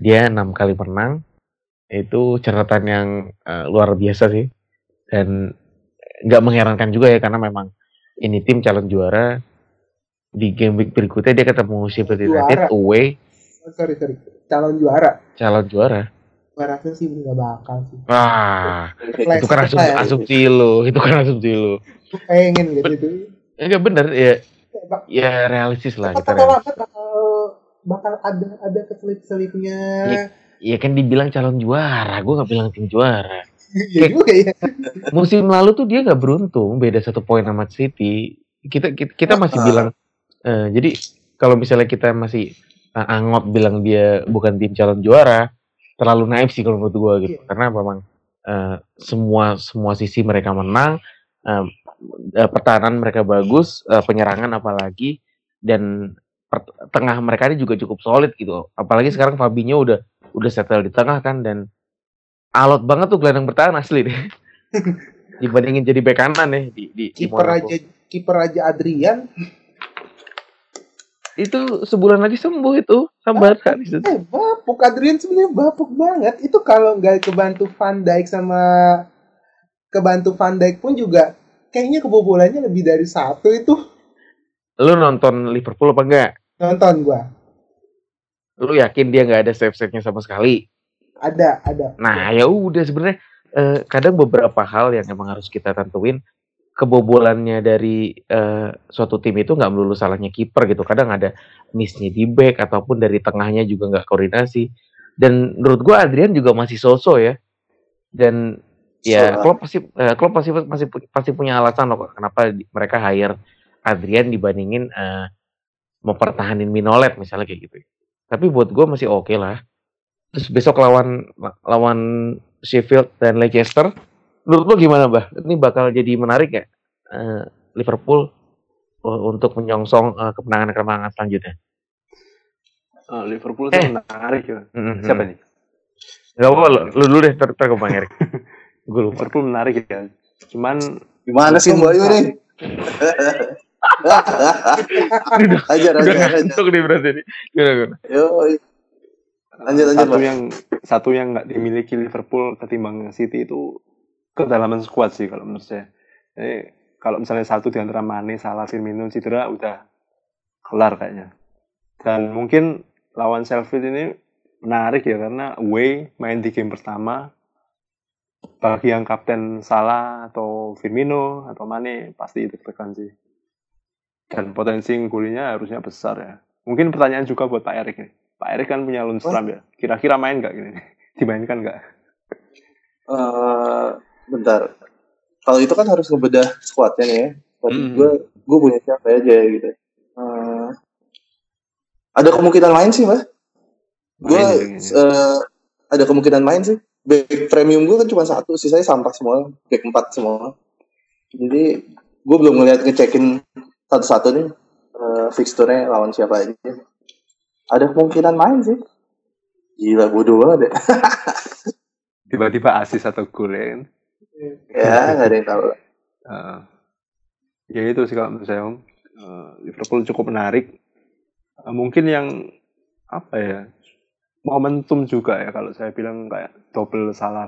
Dia 6 kali menang. Itu catatan yang luar biasa sih. Dan enggak mengherankan juga ya karena memang ini tim calon juara. Di game week berikutnya dia ketemu Sheffield United away. Sorry. Calon juara. Gua rasa sih enggak bakal sih. Wah. Itu kan asumsi lu. Pengen gitu. Enggak benar ya. Ya realistis lah kita. Bakal ada keselip-selipnya. Iya kan dibilang calon juara, gua enggak bilang tim juara. Iya juga ya. Musim lalu tuh dia enggak beruntung, beda 1 poin sama City. Kita masih bilang jadi kalau misalnya kita masih angot bilang dia bukan tim calon juara, terlalu naif sih kalau menurut gue gitu. Yeah. Karena memang semua sisi mereka menang, pertahanan mereka bagus, penyerangan apalagi, dan tengah mereka ini juga cukup solid gitu. Apalagi sekarang Fabinho udah settle di tengah kan, dan alot banget tuh gelandang bertahan asli deh. Dibandingin jadi bek kanan nih di kiper aja Adrian. Itu sebulan lagi sembuh itu, sabar kan itu. Bapuk Adrian sebenarnya bapuk banget. Itu kalau nggak kebantu Van Dijk pun juga kayaknya kebobolannya lebih dari satu itu. Lu nonton Liverpool apa enggak? Nonton gua. Lu yakin dia nggak ada save-save-nya sama sekali? Ada. Nah, ya udah sebenarnya kadang beberapa hal yang emang harus kita tentuin. Kebobolannya dari suatu tim itu nggak melulu salahnya kiper gitu. Kadang ada miss-nya di back ataupun dari tengahnya juga nggak koordinasi. Dan menurut gue Adrian juga masih so-so ya. Dan ya Klopp pasti punya alasan loh kenapa mereka hire Adrian dibandingin mempertahanin Minolet misalnya kayak gitu. Tapi buat gue masih oke lah. Terus besok lawan Sheffield dan Leicester. Menurut lo gimana, Bah? Ini bakal jadi menarik ya Liverpool untuk menyongsong kemenangan-kemenangan selanjutnya? Liverpool itu menarik ya. Siapa nih? Gak apa-apa, lu dulu deh, terus ke Bang Erik. Liverpool menarik ya. Cuman... Gimana sih Mbak Yu nih? Udah ngantuk nih berarti nih. Lanjut, satu yang gak dimiliki Liverpool ketimbang City itu kedalaman squad sih kalau menurut saya. Jadi kalau misalnya satu di antara Mane, Salah, Firmino, cedera udah kelar kayaknya. Dan mungkin lawan Sheffield ini menarik ya karena away main di game pertama. Bagi yang kapten Salah atau Firmino atau Mane pasti deg-degan sih. Dan potensi golnya harusnya besar ya. Mungkin pertanyaan juga buat Pak Erik nih. Pak Erik kan punya Lundstram ya. Kira-kira main nggak gini? Dimainkan nggak? Bentar, kalau itu kan harus ngebedah squadnya nih ya. Tapi gue punya siapa aja gitu. Ada kemungkinan lain sih Mbak. Ada kemungkinan lain sih. Back premium gue kan cuma satu, sisanya sampah semua, back 4 semua. Jadi gue belum ngecekin satu-satu nih fixture-nya lawan siapa aja. Ada kemungkinan main sih. Gila bodoh banget deh. Tiba-tiba asis atau golin. Ya, nggak ada yang tahu. Ya itu sih kalau menurut saya, Liverpool cukup menarik. Mungkin yang apa ya, momentum juga ya kalau saya bilang kayak double Salah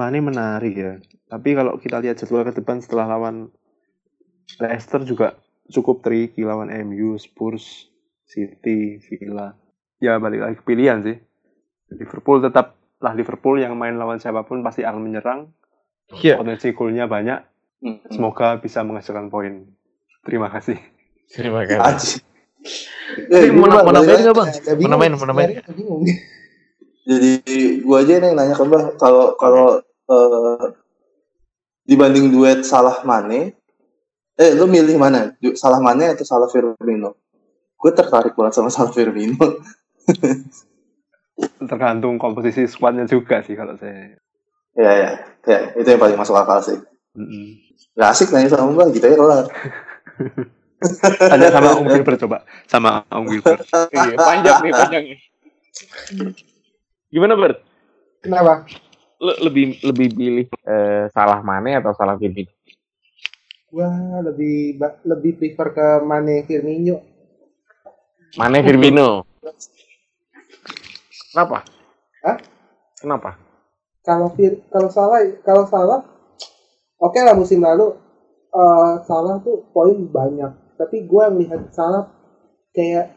Mane menarik ya. Tapi kalau kita lihat jadwal ke depan setelah lawan Leicester juga cukup tricky, lawan MU, Spurs, City, Villa. Ya balik lagi pilihan sih. Liverpool yang main lawan siapapun pasti akan menyerang. Yeah. Potensi golnya banyak. Semoga bisa menghasilkan poin. Terima kasih. Tapi mau nambahin nggak Bang? Mau nambahin? Jadi gue aja yang nanya ke Bang. Kalau dibanding duet Salah Mane, lu milih mana? Salah Mane atau Salah Firmino? Gue tertarik banget sama Salah Firmino. Tergantung komposisi squadnya juga sih kalau saya. Ya, itu yang paling masuk akal sih. Nggak asik nanya sama Mbak, gitu ya kelar. Tanya sama Om Gilbert coba, sama Om Gilbert. Panjang nih. Gimana Bert? Kenapa? Lebih pilih Salah Mane atau Salah Firmino? Wah, lebih prefer ke Mane Firmino. Kenapa? Kenapa? Kalau salah, oke lah musim lalu Salah tuh poin banyak. Tapi gue melihat Salah kayak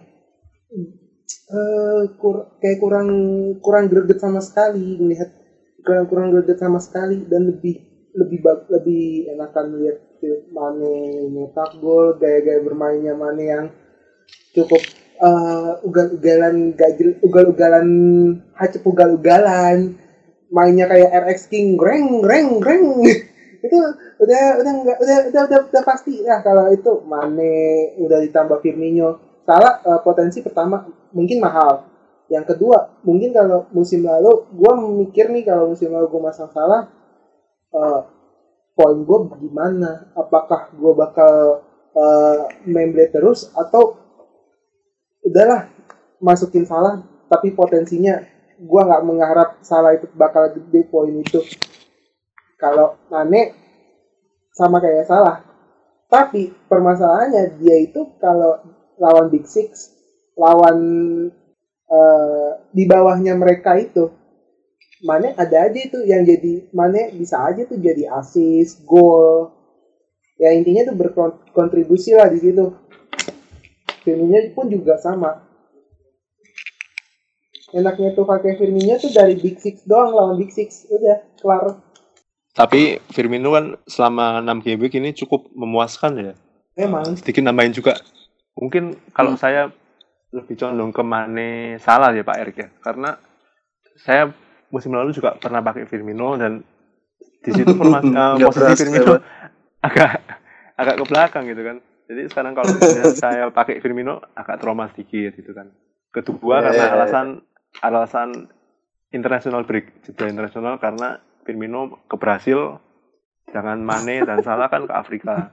kurang greget sama sekali, melihat kurang greget sama sekali dan lebih enakan melihat Mane nyetak gol, gaya-gaya bermainnya Mane yang cukup ugal-ugalan, mainnya kayak RX King, greng. Itu udah pasti lah kalau itu Mane udah ditambah Firmino. Salah potensi pertama mungkin mahal. Yang kedua, mungkin kalau musim lalu gue mikir nih kalau musim lalu gue masang Salah, poin gue gimana? Apakah gue bakal main blade terus, atau udahlah masukin Salah, tapi potensinya gue nggak mengharap Salah itu bakal gede poin itu. Kalau Mane sama kayak Salah, tapi permasalahannya dia itu kalau lawan Big Six, lawan di bawahnya mereka itu, Mane ada aja itu yang jadi, Mane bisa aja tuh jadi assist, gol. Ya intinya tuh berkontribusi lah di situ. Firmino pun juga sama. Enaknya tuh pakai Firmino tuh dari Big Six doang, lawan Big Six udah kelar. Tapi Firmino kan selama 6 game week ini cukup memuaskan ya. Emang. Sedikit nambahin juga. Mungkin kalau saya lebih condong ke Mane Salah ya Pak Erik ya, karena saya musim lalu juga pernah pakai Firmino dan di situ posisi Firmino agak ke belakang gitu kan. Jadi sekarang kalau saya pakai Firmino agak trauma sedikit gitu kan. Kedua karena alasan international break, jeda internasional, karena Firmino ke Brasil, jangan Mane dan Salah kan ke Afrika.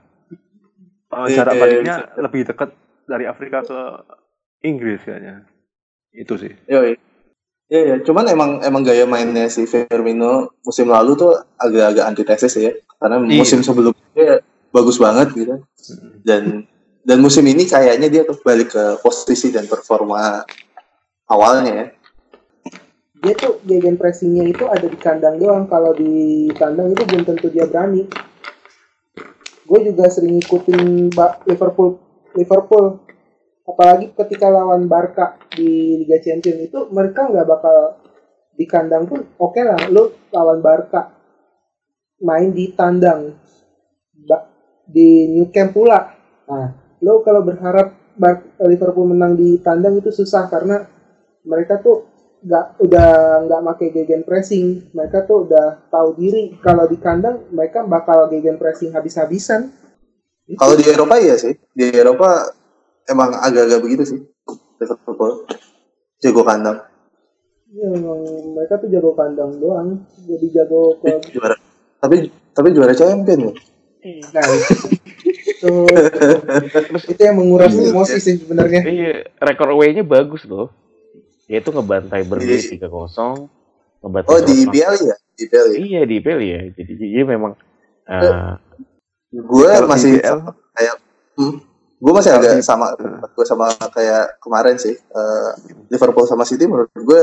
Jarak baliknya lebih dekat dari Afrika ke Inggris kayaknya. Itu sih. Iya. Cuman emang gaya mainnya si Firmino musim lalu tuh agak-agak antitesis ya. Karena musim sebelumnya bagus banget gitu. Dan musim ini kayaknya dia balik ke posisi dan performa awalnya ya. Dia tuh gegen pressingnya itu ada di kandang doang. Kalau di kandang itu belum tentu dia berani. Gue juga sering ngikutin Liverpool. Apalagi ketika lawan Barca di Liga Champions itu, mereka nggak bakal di kandang pun oke lah. Lu lawan Barca main di tandang di New Camp pula. Nah, lu kalau berharap Liverpool menang di tandang itu susah, karena mereka tuh udah nggak pakai gegen pressing. Mereka tuh udah tahu diri kalau di kandang mereka bakal gegen pressing habis-habisan. Kalau di Eropa ya sih, di Eropa emang agak-agak begitu sih. Liverpool jago kandang. Iya, memang mereka tuh jago kandang doang. Jadi jago ke juara. Tapi juara champion. Nah, itu yang menguras emosi sih sebenarnya. Iya, rekor away-nya bagus loh. Yaitu ngebantai Burnley 3-0. Ngebantai di IPL ya? Iya, di IPL ya. Jadi dia memang gue masih kayak gue masih agak sama, gue sama kayak kemarin sih, Liverpool sama City menurut gue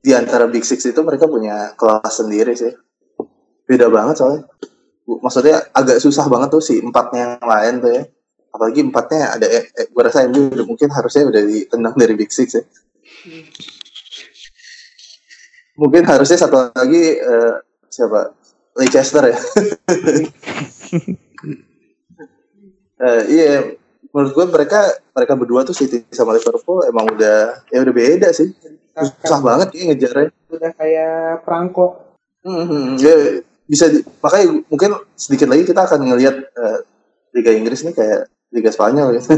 di antara Big Six itu mereka punya kelas sendiri sih, beda banget soalnya. Maksudnya agak susah banget tuh si empatnya yang lain tuh ya, apalagi empatnya ada, gue rasa MU mungkin harusnya udah ditendang dari Big Six ya. Mungkin harusnya satu lagi siapa? Leicester ya. Iya. Menurut gue mereka berdua tuh City sama Liverpool emang udah beda sih. Susah banget kayak ngejarnya. Udah kayak perangkok. Ya, makanya mungkin sedikit lagi kita akan ngelihat Liga Inggris nih kayak Liga Spanyol gitu.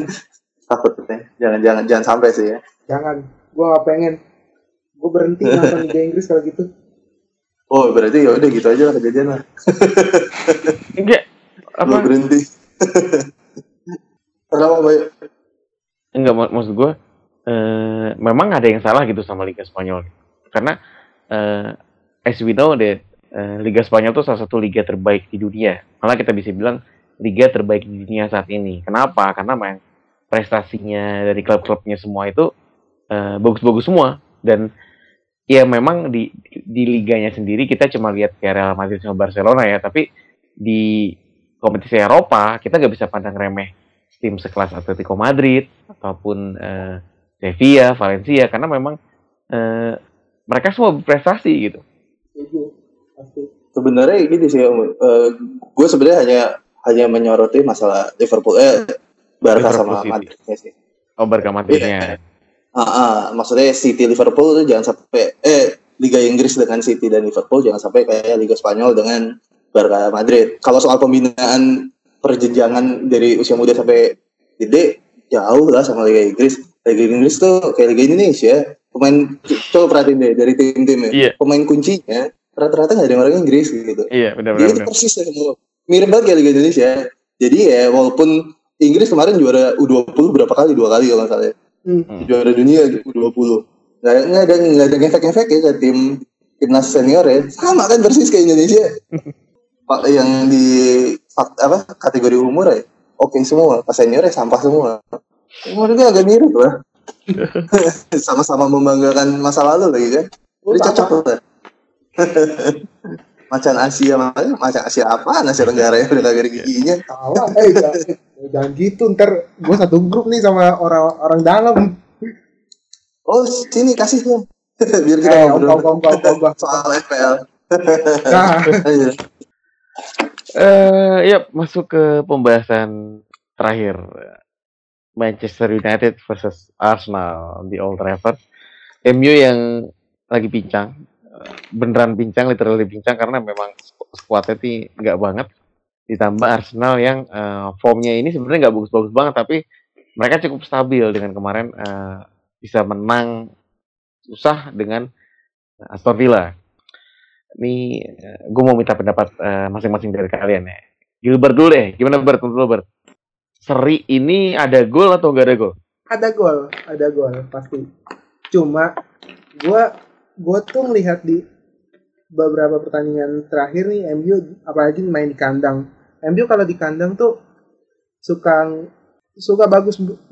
Takutnya. Jangan sampai sih ya. Jangan. Gue gak pengen. Gue berhenti nonton Liga Inggris kalau gitu. Oh, berarti ya udah gitu aja lah kejadian lah. Enggak. Gue berhenti. Enggak, maksud gue memang ada yang salah gitu sama Liga Spanyol, karena as we know that Liga Spanyol itu salah satu liga terbaik di dunia, malah kita bisa bilang liga terbaik di dunia saat ini. Kenapa? Karena main prestasinya dari klub-klubnya semua itu bagus-bagus semua, dan ya memang di liganya sendiri kita cuma lihat kayak Real Madrid sama Barcelona ya, tapi di kompetisi Eropa kita nggak bisa pandang remeh tim sekelas Atletico Madrid ataupun Sevilla, Valencia, karena memang mereka semua berprestasi gitu. Sebenarnya ini sih, gue sebenarnya hanya menyoroti masalah Liverpool, Barca sama Madridnya sih. Oh, Barca Madridnya. Maksudnya City Liverpool itu jangan sampai Liga Inggris dengan City dan Liverpool jangan sampai kayak Liga Spanyol dengan Barca Madrid. Kalau soal pembinaan perjenjangan dari usia muda sampai gede, jauh lah sama Liga Inggris. Liga Inggris tuh kayak Liga Indonesia, pemain coba perhatiin deh dari tim-tim ya, pemain kuncinya rata-rata nggak ada orang Inggris gitu. Iya, benar-benar. Persis ya, mirip banget kayak Liga Indonesia. Jadi ya walaupun Inggris kemarin juara U20 berapa kali? 2 kali kalau nggak salah. Juara dunia U20. Nggak ada ngefek-ngefek ya ke timnas senior ya. Sama kan persis kayak Indonesia. Yang di apa kategori umur ya oke semua, pas senior ya sampah semua. Umurnya agak mirip lah. Sama-sama membanggakan masa lalu lagi kan. Jadi cocok lah. Macan Asia apa? Asia Tenggara ya udah kagak giginya. Jangan gitu, ntar gue satu grup nih sama orang dalam. Oh sini kasih dong. Biar kita ngobrol soal FPL. Ya masuk ke pembahasan terakhir Manchester United versus Arsenal di Old Trafford. MU yang lagi pincang, beneran pincang, literally pincang karena memang skuadnya ini nggak banget. Ditambah Arsenal yang formnya ini sebenarnya nggak bagus-bagus banget, tapi mereka cukup stabil dengan kemarin bisa menang susah dengan Aston Villa. Ini gue mau minta pendapat masing-masing dari kalian ya. Gilbert dulu deh, gimana Bert? Seri ini ada gol atau gak ada gol? Ada gol pasti. Cuma gue tuh melihat di beberapa pertandingan terakhir nih MU apalagi main di kandang. MU kalau di kandang tuh suka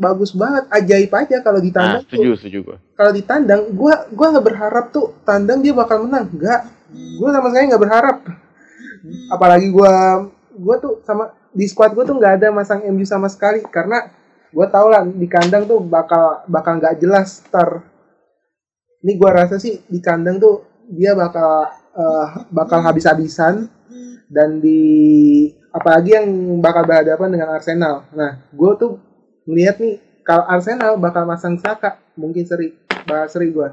bagus banget, ajaib aja kalau di tandang. Setuju gue. Kalau di tandang gue nggak berharap tuh tandang dia bakal menang, nggak. Gue sama sekali nggak berharap. Apalagi gue tuh sama di squad gue tuh nggak ada masang MU sama sekali karena gue tau lah di kandang tuh bakal nggak jelas star. Ini gue rasa sih di kandang tuh dia bakal habis-habisan dan di apalagi yang bakal berhadapan dengan Arsenal. Nah, gue tuh melihat nih kalau Arsenal bakal masang Saka, mungkin seri gue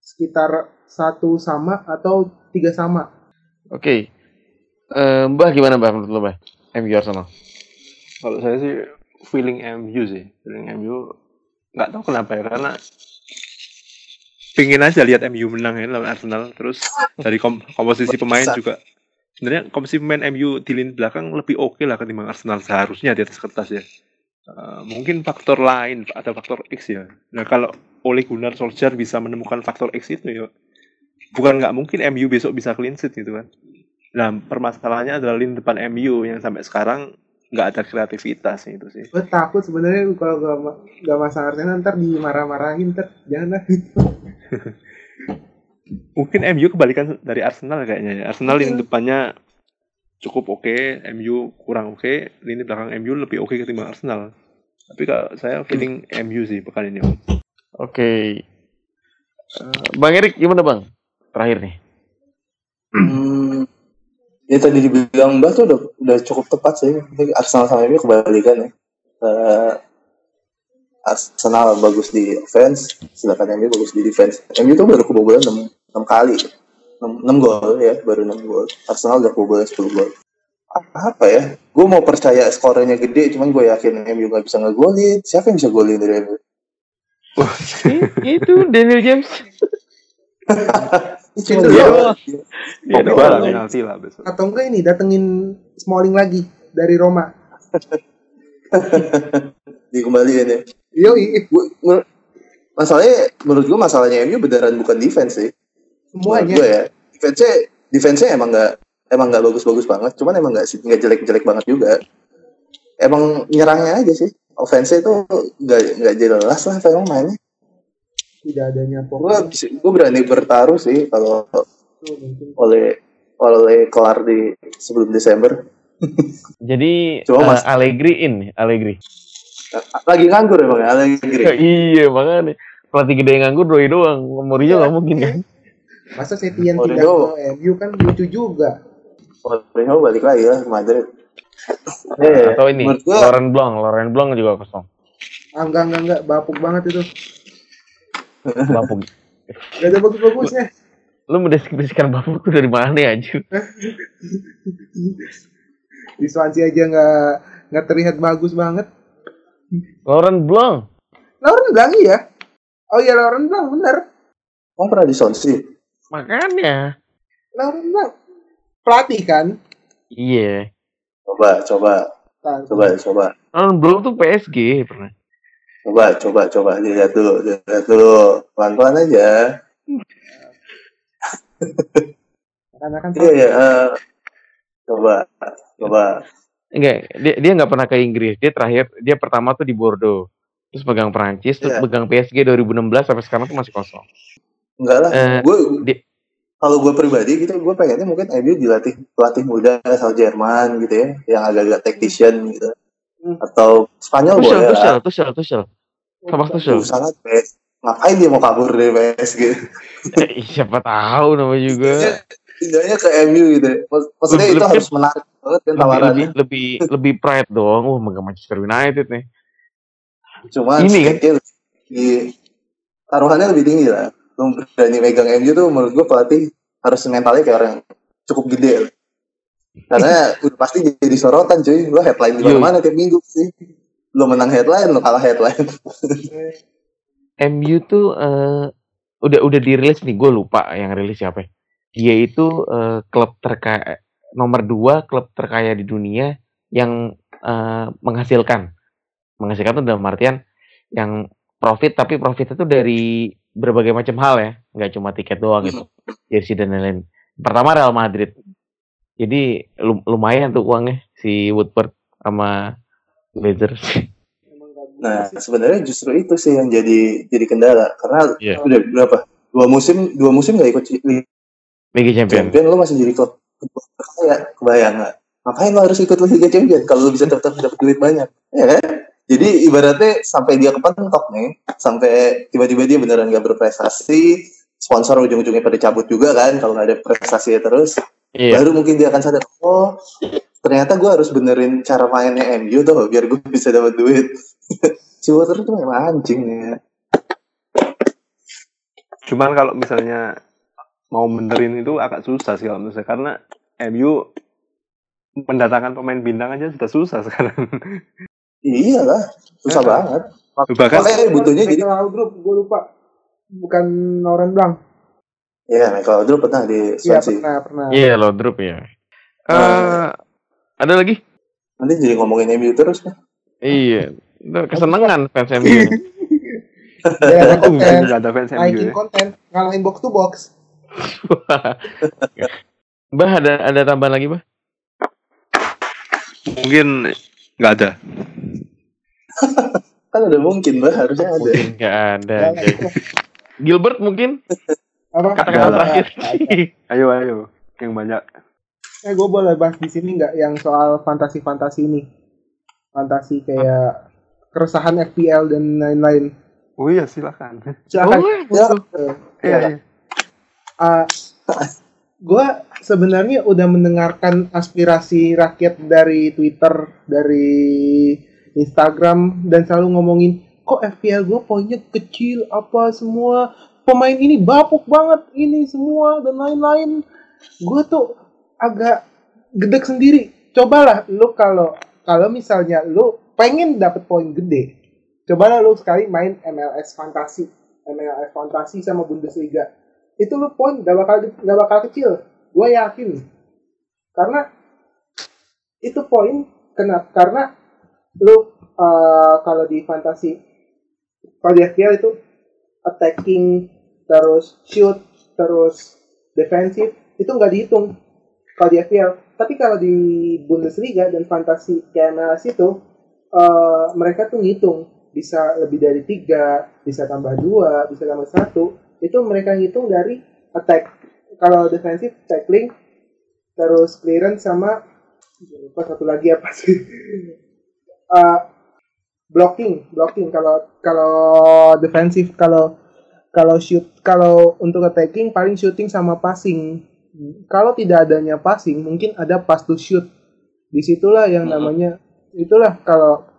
sekitar 1 sama atau 3 sama. Oke, Mbah gimana Mbah menurut lo Mbah? MU Arsenal? Kalau saya sih feeling MU nggak tahu kenapa ya karena pingin aja lihat MU menang ya lawan Arsenal. Terus dari komposisi pemain juga. Sebenarnya komposisi pemain MU di lini belakang lebih oke lah ketimbang Arsenal seharusnya di atas kertas ya. Mungkin faktor lain, ada faktor X ya. Nah kalau Ole Gunnar Solskjaer bisa menemukan faktor X itu ya, bukan nggak mungkin MU besok bisa clean sheet gitu kan. Nah permasalahannya adalah lini depan MU yang sampai sekarang nggak ada kreativitas itu sih. Gue takut sebenarnya kalau nggak masang Arsenal ntar dimarah-marahin ntar, janganlah. Mungkin MU kebalikan dari Arsenal kayaknya ya. Arsenal lini depannya cukup oke, MU kurang oke, lini belakang MU lebih oke ketimbang Arsenal. Tapi kalau saya feeling MU sih pekan ini. Oke. Bang Erik gimana Bang? Terakhir nih. Ya tadi dibilang Mbak tuh udah cukup tepat sih. Arsenal sama MU kebalikan ya. Arsenal bagus di offense, sedangkan MU bagus di defense. MU tuh baru kebobolan 6 kali, 6 gol ya, baru 6 gol. Arsenal udah kebobolan 10 gol. Apa ya? Gue mau percaya skornya gede, cuman gue yakin MU nggak bisa ngegolin. Siapa yang bisa golin dari MU? Itu Daniel James. Itu dia doang penalti lah besok. Atau enggak ini datengin Smalling lagi dari Roma. Dikembaliin ya. Yoi. Menurut gue masalahnya MU beneran bukan defense sih. Semuanya. Gue ya. Defense-nya emang nggak bagus-bagus banget. Cuman emang nggak jelek-jelek banget juga. Emang nyerangnya aja sih. Offense-nya itu nggak jelas lah. Emang mainnya. Tidak adanya fokus. Gue berani bertaruh sih kalau oleh kelar di sebelum Desember. Jadi Allegri. Lagi nganggur ya Bang Allegri. Iya makanya pelatih gede yang nganggur doi doang. Mourinho nggak mungkin kan? Masa Setien tidak mau MU kan lucu juga. Mourinho balik lagi lah ke Madrid. Atau ini Laurent Blanc juga kosong. Enggak bapuk banget itu. Bapuk. Gak ada bagus-bagusnya. Lu mendeskripsikan bapuk itu dari mana ya anjir? Di Swansea aja nggak terlihat bagus banget. Laurent Blanc iya. Oh iya Laurent Blanc bener. Oh pernah di Swansea. Makanya. Laurent Blanc pelatih kan? Iya. Coba. Coba. Belum tuh PSG pernah. Coba lihat dulu pelan-pelan aja. Karena kan coba. Enggak, dia nggak pernah ke Inggris. Dia pertama tuh di Bordeaux, terus pegang Perancis, terus pegang PSG 2016 sampai sekarang tuh masih kosong. Enggak lah, kalau gue pribadi gitu, gue pengennya mungkin MU dilatih pelatih muda asal Jerman gitu ya, yang agak-agak tactician gitu, atau Spanyol boleh lah. Tuchel, sama Tuchel. Sangat best. Ngapain dia mau kabur dari PSG? Siapa tahu namanya juga. Tidaknya ke MU gitu. Maksudnya itu harus menarik banget kan tawarannya. Lebih pride dong. Manchester United nih. Cuma ini kan taruhannya lebih tinggi lah. Lu berani megang MU tuh menurut gue pelatih harus mentalnya kayak orang cukup gede lah. Karena udah pasti jadi sorotan cuy. Lu headline di mana tiap minggu sih. Lu menang headline, lu kalah headline. MU tuh udah dirilis nih. Gue lupa yang rilis siapa ya. Dia itu klub terkaya nomor 2 klub terkaya di dunia yang menghasilkan tuh dalam artian yang profit, tapi profitnya tuh dari berbagai macam hal ya, nggak cuma tiket doang gitu, jersey dan lain-lain. Pertama Real Madrid, jadi lumayan tuh uangnya si Woodward sama Glazers. Nah sebenarnya justru itu sih yang jadi kendala, karena udah berapa dua musim nggak ikut Liga Champion lo masih jadi klub kayak kebayang nggak? Ngapain lo harus ikut Liga Champion kalau lo bisa dapat duit banyak, ya kan? Jadi ibaratnya sampai dia kepentok nih, sampai tiba-tiba dia beneran nggak berprestasi, sponsor ujung-ujungnya pada cabut juga kan, kalau nggak ada prestasi terus, baru mungkin dia akan sadar, oh ternyata gue harus benerin cara mainnya MU tuh biar gue bisa dapat duit. Si Water tuh memang anjing ya. Cuman kalau misalnya mau benerin itu agak susah sih kalau misalnya, karena MU mendatangkan pemain bintang aja sudah susah sekarang. Iya lah, susah banget. Makanya butuhnya jadi Michael Laudrup, gue lupa. Bukan Laurent Blanc. Iya, Michael Laudrup pernah di Swansea. Iya, pernah. Iya, Laudrup ya. Ada lagi? Nanti jadi ngomongin MU terus kan? Iya, kesenangan fans MU. Iya, ada fans MU. Liking konten, ngalahin box to box. Bah, ada tambahan lagi, Bah? Mungkin nggak ada. Kan udah mungkin bah, harusnya ada. Mungkin nggak ada. Gilbert mungkin? Apa? Kata-kata terakhir. Ayo, yang banyak. Gue boleh bahas di sini nggak yang soal fantasi ini? Fantasi kayak keresahan FPL dan lain-lain. Oh iya, silakan. Iya. Gue sebenarnya udah mendengarkan aspirasi rakyat dari Twitter, dari Instagram, dan selalu ngomongin kok FPL gue poinnya kecil apa semua, pemain ini bapuk banget ini semua dan lain-lain. Gue tuh agak gedeg sendiri. Cobalah lu kalau misalnya lu pengen dapet poin gede, cobalah lu sekali main MLS Fantasi sama Bundesliga. Itu lu poin gak bakal kecil, gue yakin. Karena itu poin karena lu kalau di fantasi, kalau di FPL itu attacking, terus shoot, terus defensive, itu nggak dihitung kalau di FPL. Tapi kalau di Bundesliga dan fantasi KMLS itu mereka tuh ngitung bisa lebih dari 3, bisa tambah 2, bisa tambah 1. Itu mereka ngitung dari attack. Kalau defensive, tackling, terus clearance sama lupa satu lagi apa sih? Blocking kalau defensif, kalau shoot, kalau untuk attacking paling shooting sama passing. Kalau tidak adanya passing mungkin ada pass to shoot. Disitulah yang namanya itulah kalau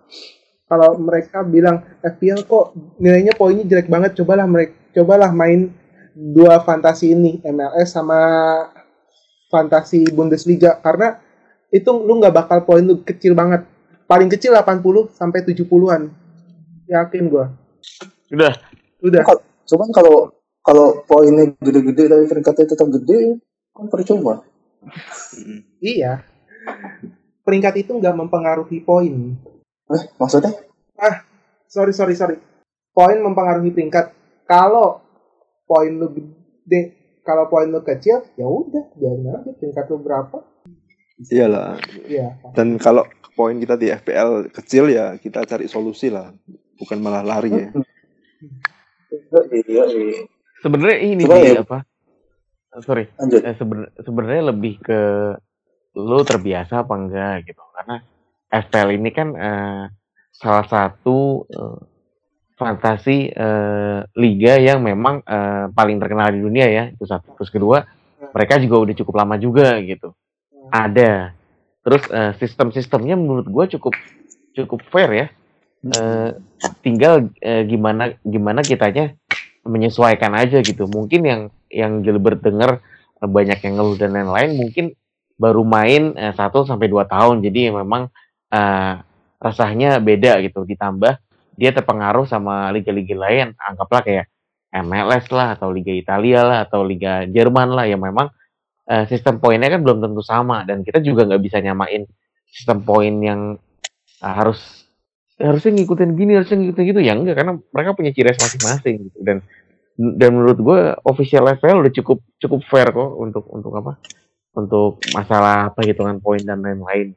mereka bilang FPL kok nilainya poinnya jelek banget, cobalah main dua fantasi ini, MLS sama fantasi Bundesliga, karena itu lu nggak bakal poin lu kecil banget. Paling kecil 80 sampai 70-an. Yakin gua. Udah. Cuman kalau poinnya gede-gede tapi peringkatnya tetap gede, kan percuma. Iya. peringkat itu nggak mempengaruhi poin. Maksudnya? Sorry. Poin mempengaruhi peringkat. Kalau poin lu gede, kalau poin lu kecil, ya udah, biarin aja peringkat lu berapa. Iyalah. Iya. Dan kalau poin kita di FPL kecil ya kita cari solusi lah, bukan malah lari ya. Sebenarnya ini sih apa? Sorry. Sebenarnya lebih ke lu terbiasa apa enggak gitu, karena FPL ini kan salah satu fantasi liga yang memang paling terkenal di dunia ya, itu satu. Terus kedua, mereka juga udah cukup lama juga gitu. Ada. Terus sistem-sistemnya menurut gue cukup fair ya. Tinggal gimana kitanya menyesuaikan aja gitu. Mungkin yang Gilbert dengar banyak yang ngeluh dan lain-lain, mungkin baru main 1 sampai 2 tahun. Jadi memang rasanya beda gitu, ditambah dia terpengaruh sama liga-liga lain, anggaplah kayak MLS lah, atau Liga Italia lah, atau Liga Jerman lah, yang memang sistem poinnya kan belum tentu sama, dan kita juga nggak bisa nyamain sistem poin yang harusnya ngikutin gini, harusnya ngikutin gitu, ya enggak, karena mereka punya ciri khas masing-masing gitu. Dan menurut gue official level udah cukup fair kok untuk masalah perhitungan poin dan lain-lain.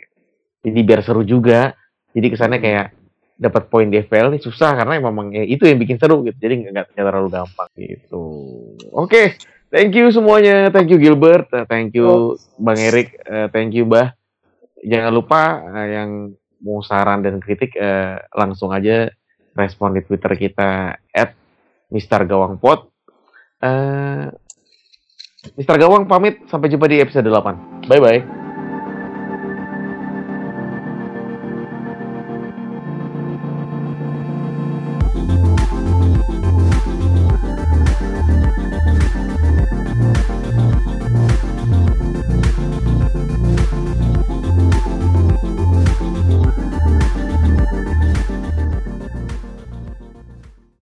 Jadi biar seru juga, jadi kesannya kayak dapat poin di FPL ini susah, karena memang itu yang bikin seru gitu. Jadi nggak terlalu gampang gitu. Oke. Thank you semuanya. Thank you Gilbert, thank you Bang Erik, thank you Bah. Jangan lupa yang mau saran dan kritik langsung aja respon di Twitter kita @MrGawangPod. Mister Gawang pamit, sampai jumpa di episode 8. Bye bye.